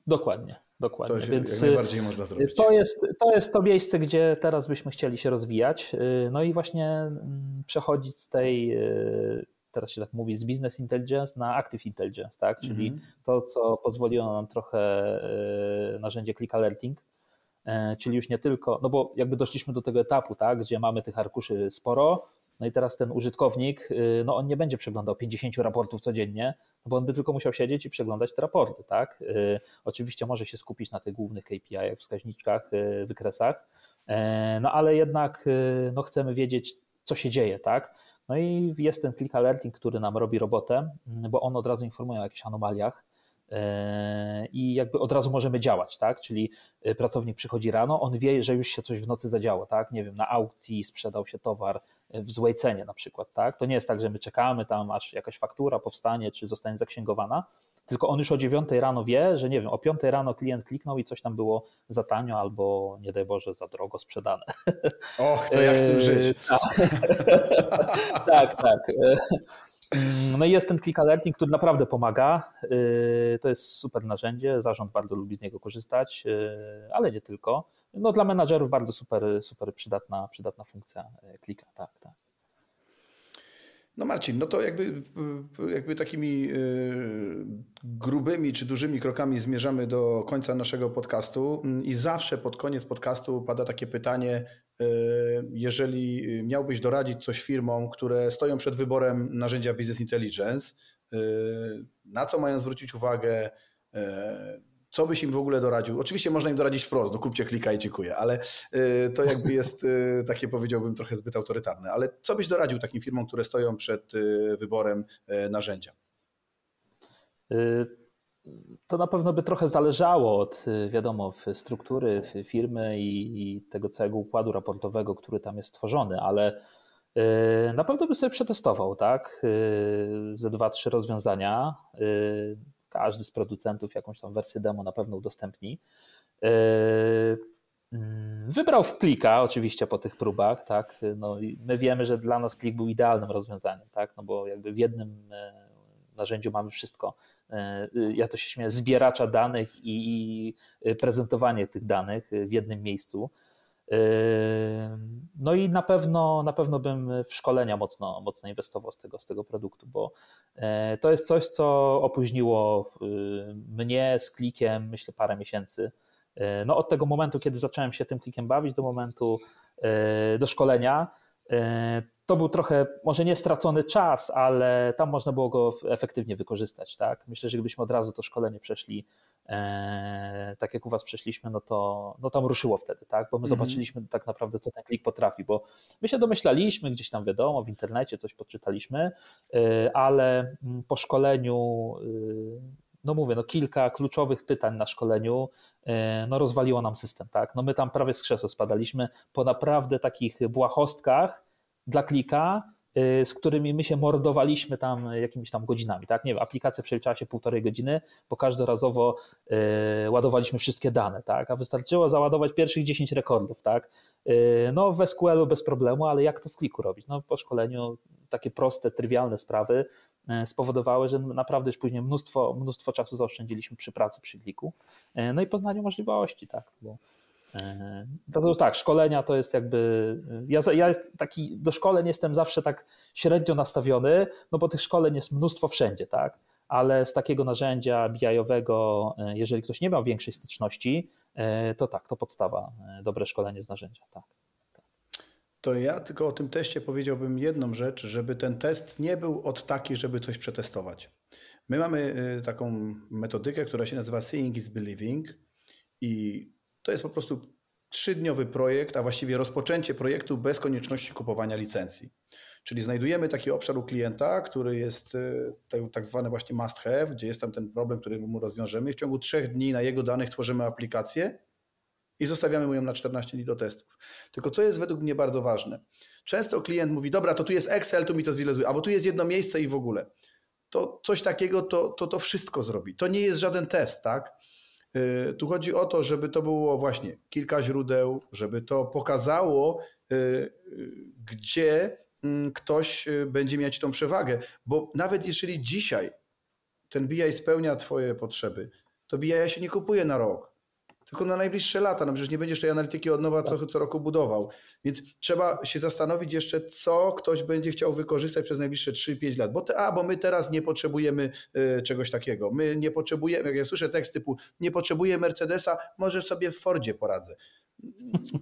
Dokładnie, dokładnie. To się Więc jak najbardziej można zrobić. To jest, to jest to miejsce, gdzie teraz byśmy chcieli się rozwijać, no i właśnie przechodzić z tej, teraz się tak mówi, z Business Intelligence na Active Intelligence, tak? Czyli mm-hmm. to, co pozwoliło nam trochę narzędzie Qlik Alerting, czyli już nie tylko, no bo jakby doszliśmy do tego etapu, tak? Gdzie mamy tych arkuszy sporo, no i teraz ten użytkownik, no on nie będzie przeglądał pięćdziesięciu raportów codziennie, bo on by tylko musiał siedzieć i przeglądać te raporty, tak? Yy, oczywiście może się skupić na tych głównych K P I-ach, wskaźniczkach, yy, wykresach, yy, no ale jednak yy, no chcemy wiedzieć, co się dzieje, tak? No i jest ten Qlik Alerting, który nam robi robotę, yy, bo on od razu informuje o jakichś anomaliach yy, i jakby od razu możemy działać, tak? Czyli pracownik przychodzi rano, on wie, że już się coś w nocy zadziało, tak? Nie wiem, na aukcji sprzedał się towar w złej cenie na przykład, tak? To nie jest tak, że my czekamy tam, aż jakaś faktura powstanie, czy zostanie zaksięgowana, tylko on już o dziewiątej rano wie, że nie wiem, o piątej rano klient kliknął i coś tam było za tanio albo, nie daj Boże, za drogo sprzedane. Och, to jak z tym żyć? Tak, tak. No i jest ten Qlik Alerting, który naprawdę pomaga. To jest super narzędzie, zarząd bardzo lubi z niego korzystać, ale nie tylko. No dla menadżerów bardzo super, super przydatna, przydatna funkcja klika, tak, tak. No Marcin, no to jakby, jakby takimi grubymi czy dużymi krokami zmierzamy do końca naszego podcastu i zawsze pod koniec podcastu pada takie pytanie, jeżeli miałbyś doradzić coś firmom, które stoją przed wyborem narzędzia Business Intelligence, na co mają zwrócić uwagę, co byś im w ogóle doradził? Oczywiście można im doradzić wprost, no kupcie Qlika i dziękuję, ale y, to jakby jest y, takie, powiedziałbym, trochę zbyt autorytarne. Ale co byś doradził takim firmom, które stoją przed y, wyborem y, narzędzia? Y- To na pewno by trochę zależało od, wiadomo, struktury firmy i tego całego układu raportowego, który tam jest stworzony, ale na pewno by sobie przetestował, tak, ze dwa, trzy rozwiązania. Każdy z producentów jakąś tam wersję demo na pewno udostępni. Wybrał w Qlika oczywiście po tych próbach, tak. No i my wiemy, że dla nas Qlik był idealnym rozwiązaniem, tak, no bo jakby w jednym narzędziu mamy wszystko. Ja to się śmieję, zbieracza danych i prezentowanie tych danych w jednym miejscu. No i na pewno na pewno bym w szkolenia mocno, mocno inwestował z tego, z tego produktu, bo to jest coś, co opóźniło mnie z Qlikiem, myślę, parę miesięcy. No od tego momentu, kiedy zacząłem się tym Qlikiem bawić, do momentu do szkolenia. To był trochę, może nie stracony czas, ale tam można było go efektywnie wykorzystać, tak? Myślę, że gdybyśmy od razu to szkolenie przeszli, e, tak jak u was przeszliśmy, no to no tam ruszyło wtedy, tak? Bo my mm-hmm. zobaczyliśmy tak naprawdę, co ten Qlik potrafi, bo my się domyślaliśmy, gdzieś tam wiadomo, w internecie coś podczytaliśmy, e, ale po szkoleniu, e, no mówię, no kilka kluczowych pytań na szkoleniu, e, no rozwaliło nam system, tak? No my tam prawie z krzesła spadaliśmy po naprawdę takich błahostkach, dla Qlika, z którymi my się mordowaliśmy tam jakimiś tam godzinami, tak? Nie wiem, aplikacja przeliczała się półtorej godziny, bo każdorazowo ładowaliśmy wszystkie dane, tak? A wystarczyło załadować pierwszych dziesięć rekordów, tak? No w S Q L-u bez problemu, ale jak to w Qliku robić? No po szkoleniu takie proste, trywialne sprawy spowodowały, że naprawdę już później mnóstwo, mnóstwo czasu zaoszczędziliśmy przy pracy przy Qliku, no i poznaniu możliwości, tak? Bo to, to tak, szkolenia to jest jakby, ja, ja jest taki, do szkoleń jestem zawsze tak średnio nastawiony, no bo tych szkoleń jest mnóstwo wszędzie, tak, ale z takiego narzędzia B I-owego, jeżeli ktoś nie miał większej styczności, to tak, to podstawa, dobre szkolenie z narzędzia, tak. To ja tylko o tym teście powiedziałbym jedną rzecz, żeby ten test nie był od taki, żeby coś przetestować. My mamy taką metodykę, która się nazywa Seeing is Believing i to jest po prostu trzydniowy projekt, a właściwie rozpoczęcie projektu bez konieczności kupowania licencji. Czyli znajdujemy taki obszar u klienta, który jest tak zwany właśnie must have, gdzie jest tam ten problem, który mu rozwiążemy. W ciągu trzech dni na jego danych tworzymy aplikację i zostawiamy mu ją na czternaście dni do testów. Tylko co jest według mnie bardzo ważne? Często klient mówi, dobra, to tu jest Excel, tu mi to zwizualizuje, albo tu jest jedno miejsce i w ogóle. To coś takiego to, to, to wszystko zrobi. To nie jest żaden test, tak? Tu chodzi o to, żeby to było właśnie kilka źródeł, żeby to pokazało, gdzie ktoś będzie mieć tą przewagę, bo nawet jeżeli dzisiaj ten B I spełnia twoje potrzeby, to B I się nie kupuje na rok, tylko na najbliższe lata, no przecież nie będziesz tej analityki od nowa co, co roku budował, więc trzeba się zastanowić jeszcze, co ktoś będzie chciał wykorzystać przez najbliższe trzy pięć lat, bo, te, a, bo my teraz nie potrzebujemy y, czegoś takiego, my nie potrzebujemy, jak ja słyszę tekst typu nie potrzebuję Mercedesa, może sobie w Fordzie poradzę.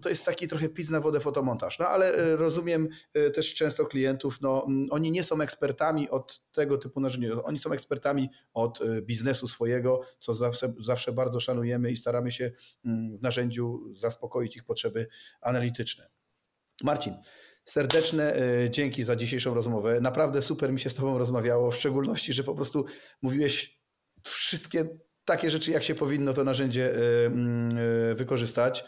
To jest taki trochę pic na wodę fotomontaż, no ale rozumiem też często klientów, no oni nie są ekspertami od tego typu narzędzi, oni są ekspertami od biznesu swojego, co zawsze, zawsze bardzo szanujemy i staramy się w narzędziu zaspokoić ich potrzeby analityczne. Marcin, serdeczne dzięki za dzisiejszą rozmowę, naprawdę super mi się z tobą rozmawiało, w szczególności, że po prostu mówiłeś wszystkie takie rzeczy, jak się powinno to narzędzie wykorzystać.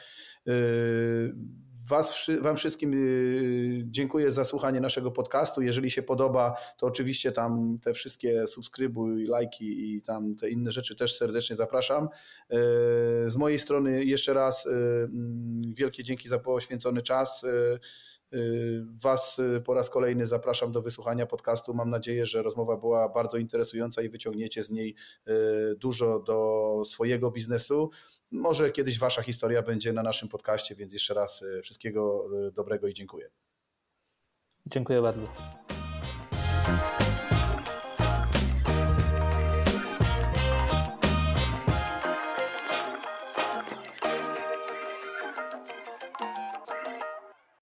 Was, wam wszystkim dziękuję za słuchanie naszego podcastu. Jeżeli się podoba, to oczywiście tam te wszystkie subskrybuj, lajki i tam te inne rzeczy też serdecznie zapraszam. Z mojej strony jeszcze raz wielkie dzięki za poświęcony czas. Was po raz kolejny zapraszam do wysłuchania podcastu. Mam nadzieję, że rozmowa była bardzo interesująca i wyciągniecie z niej dużo do swojego biznesu. Może kiedyś wasza historia będzie na naszym podcaście, więc jeszcze raz wszystkiego dobrego i dziękuję. Dziękuję bardzo.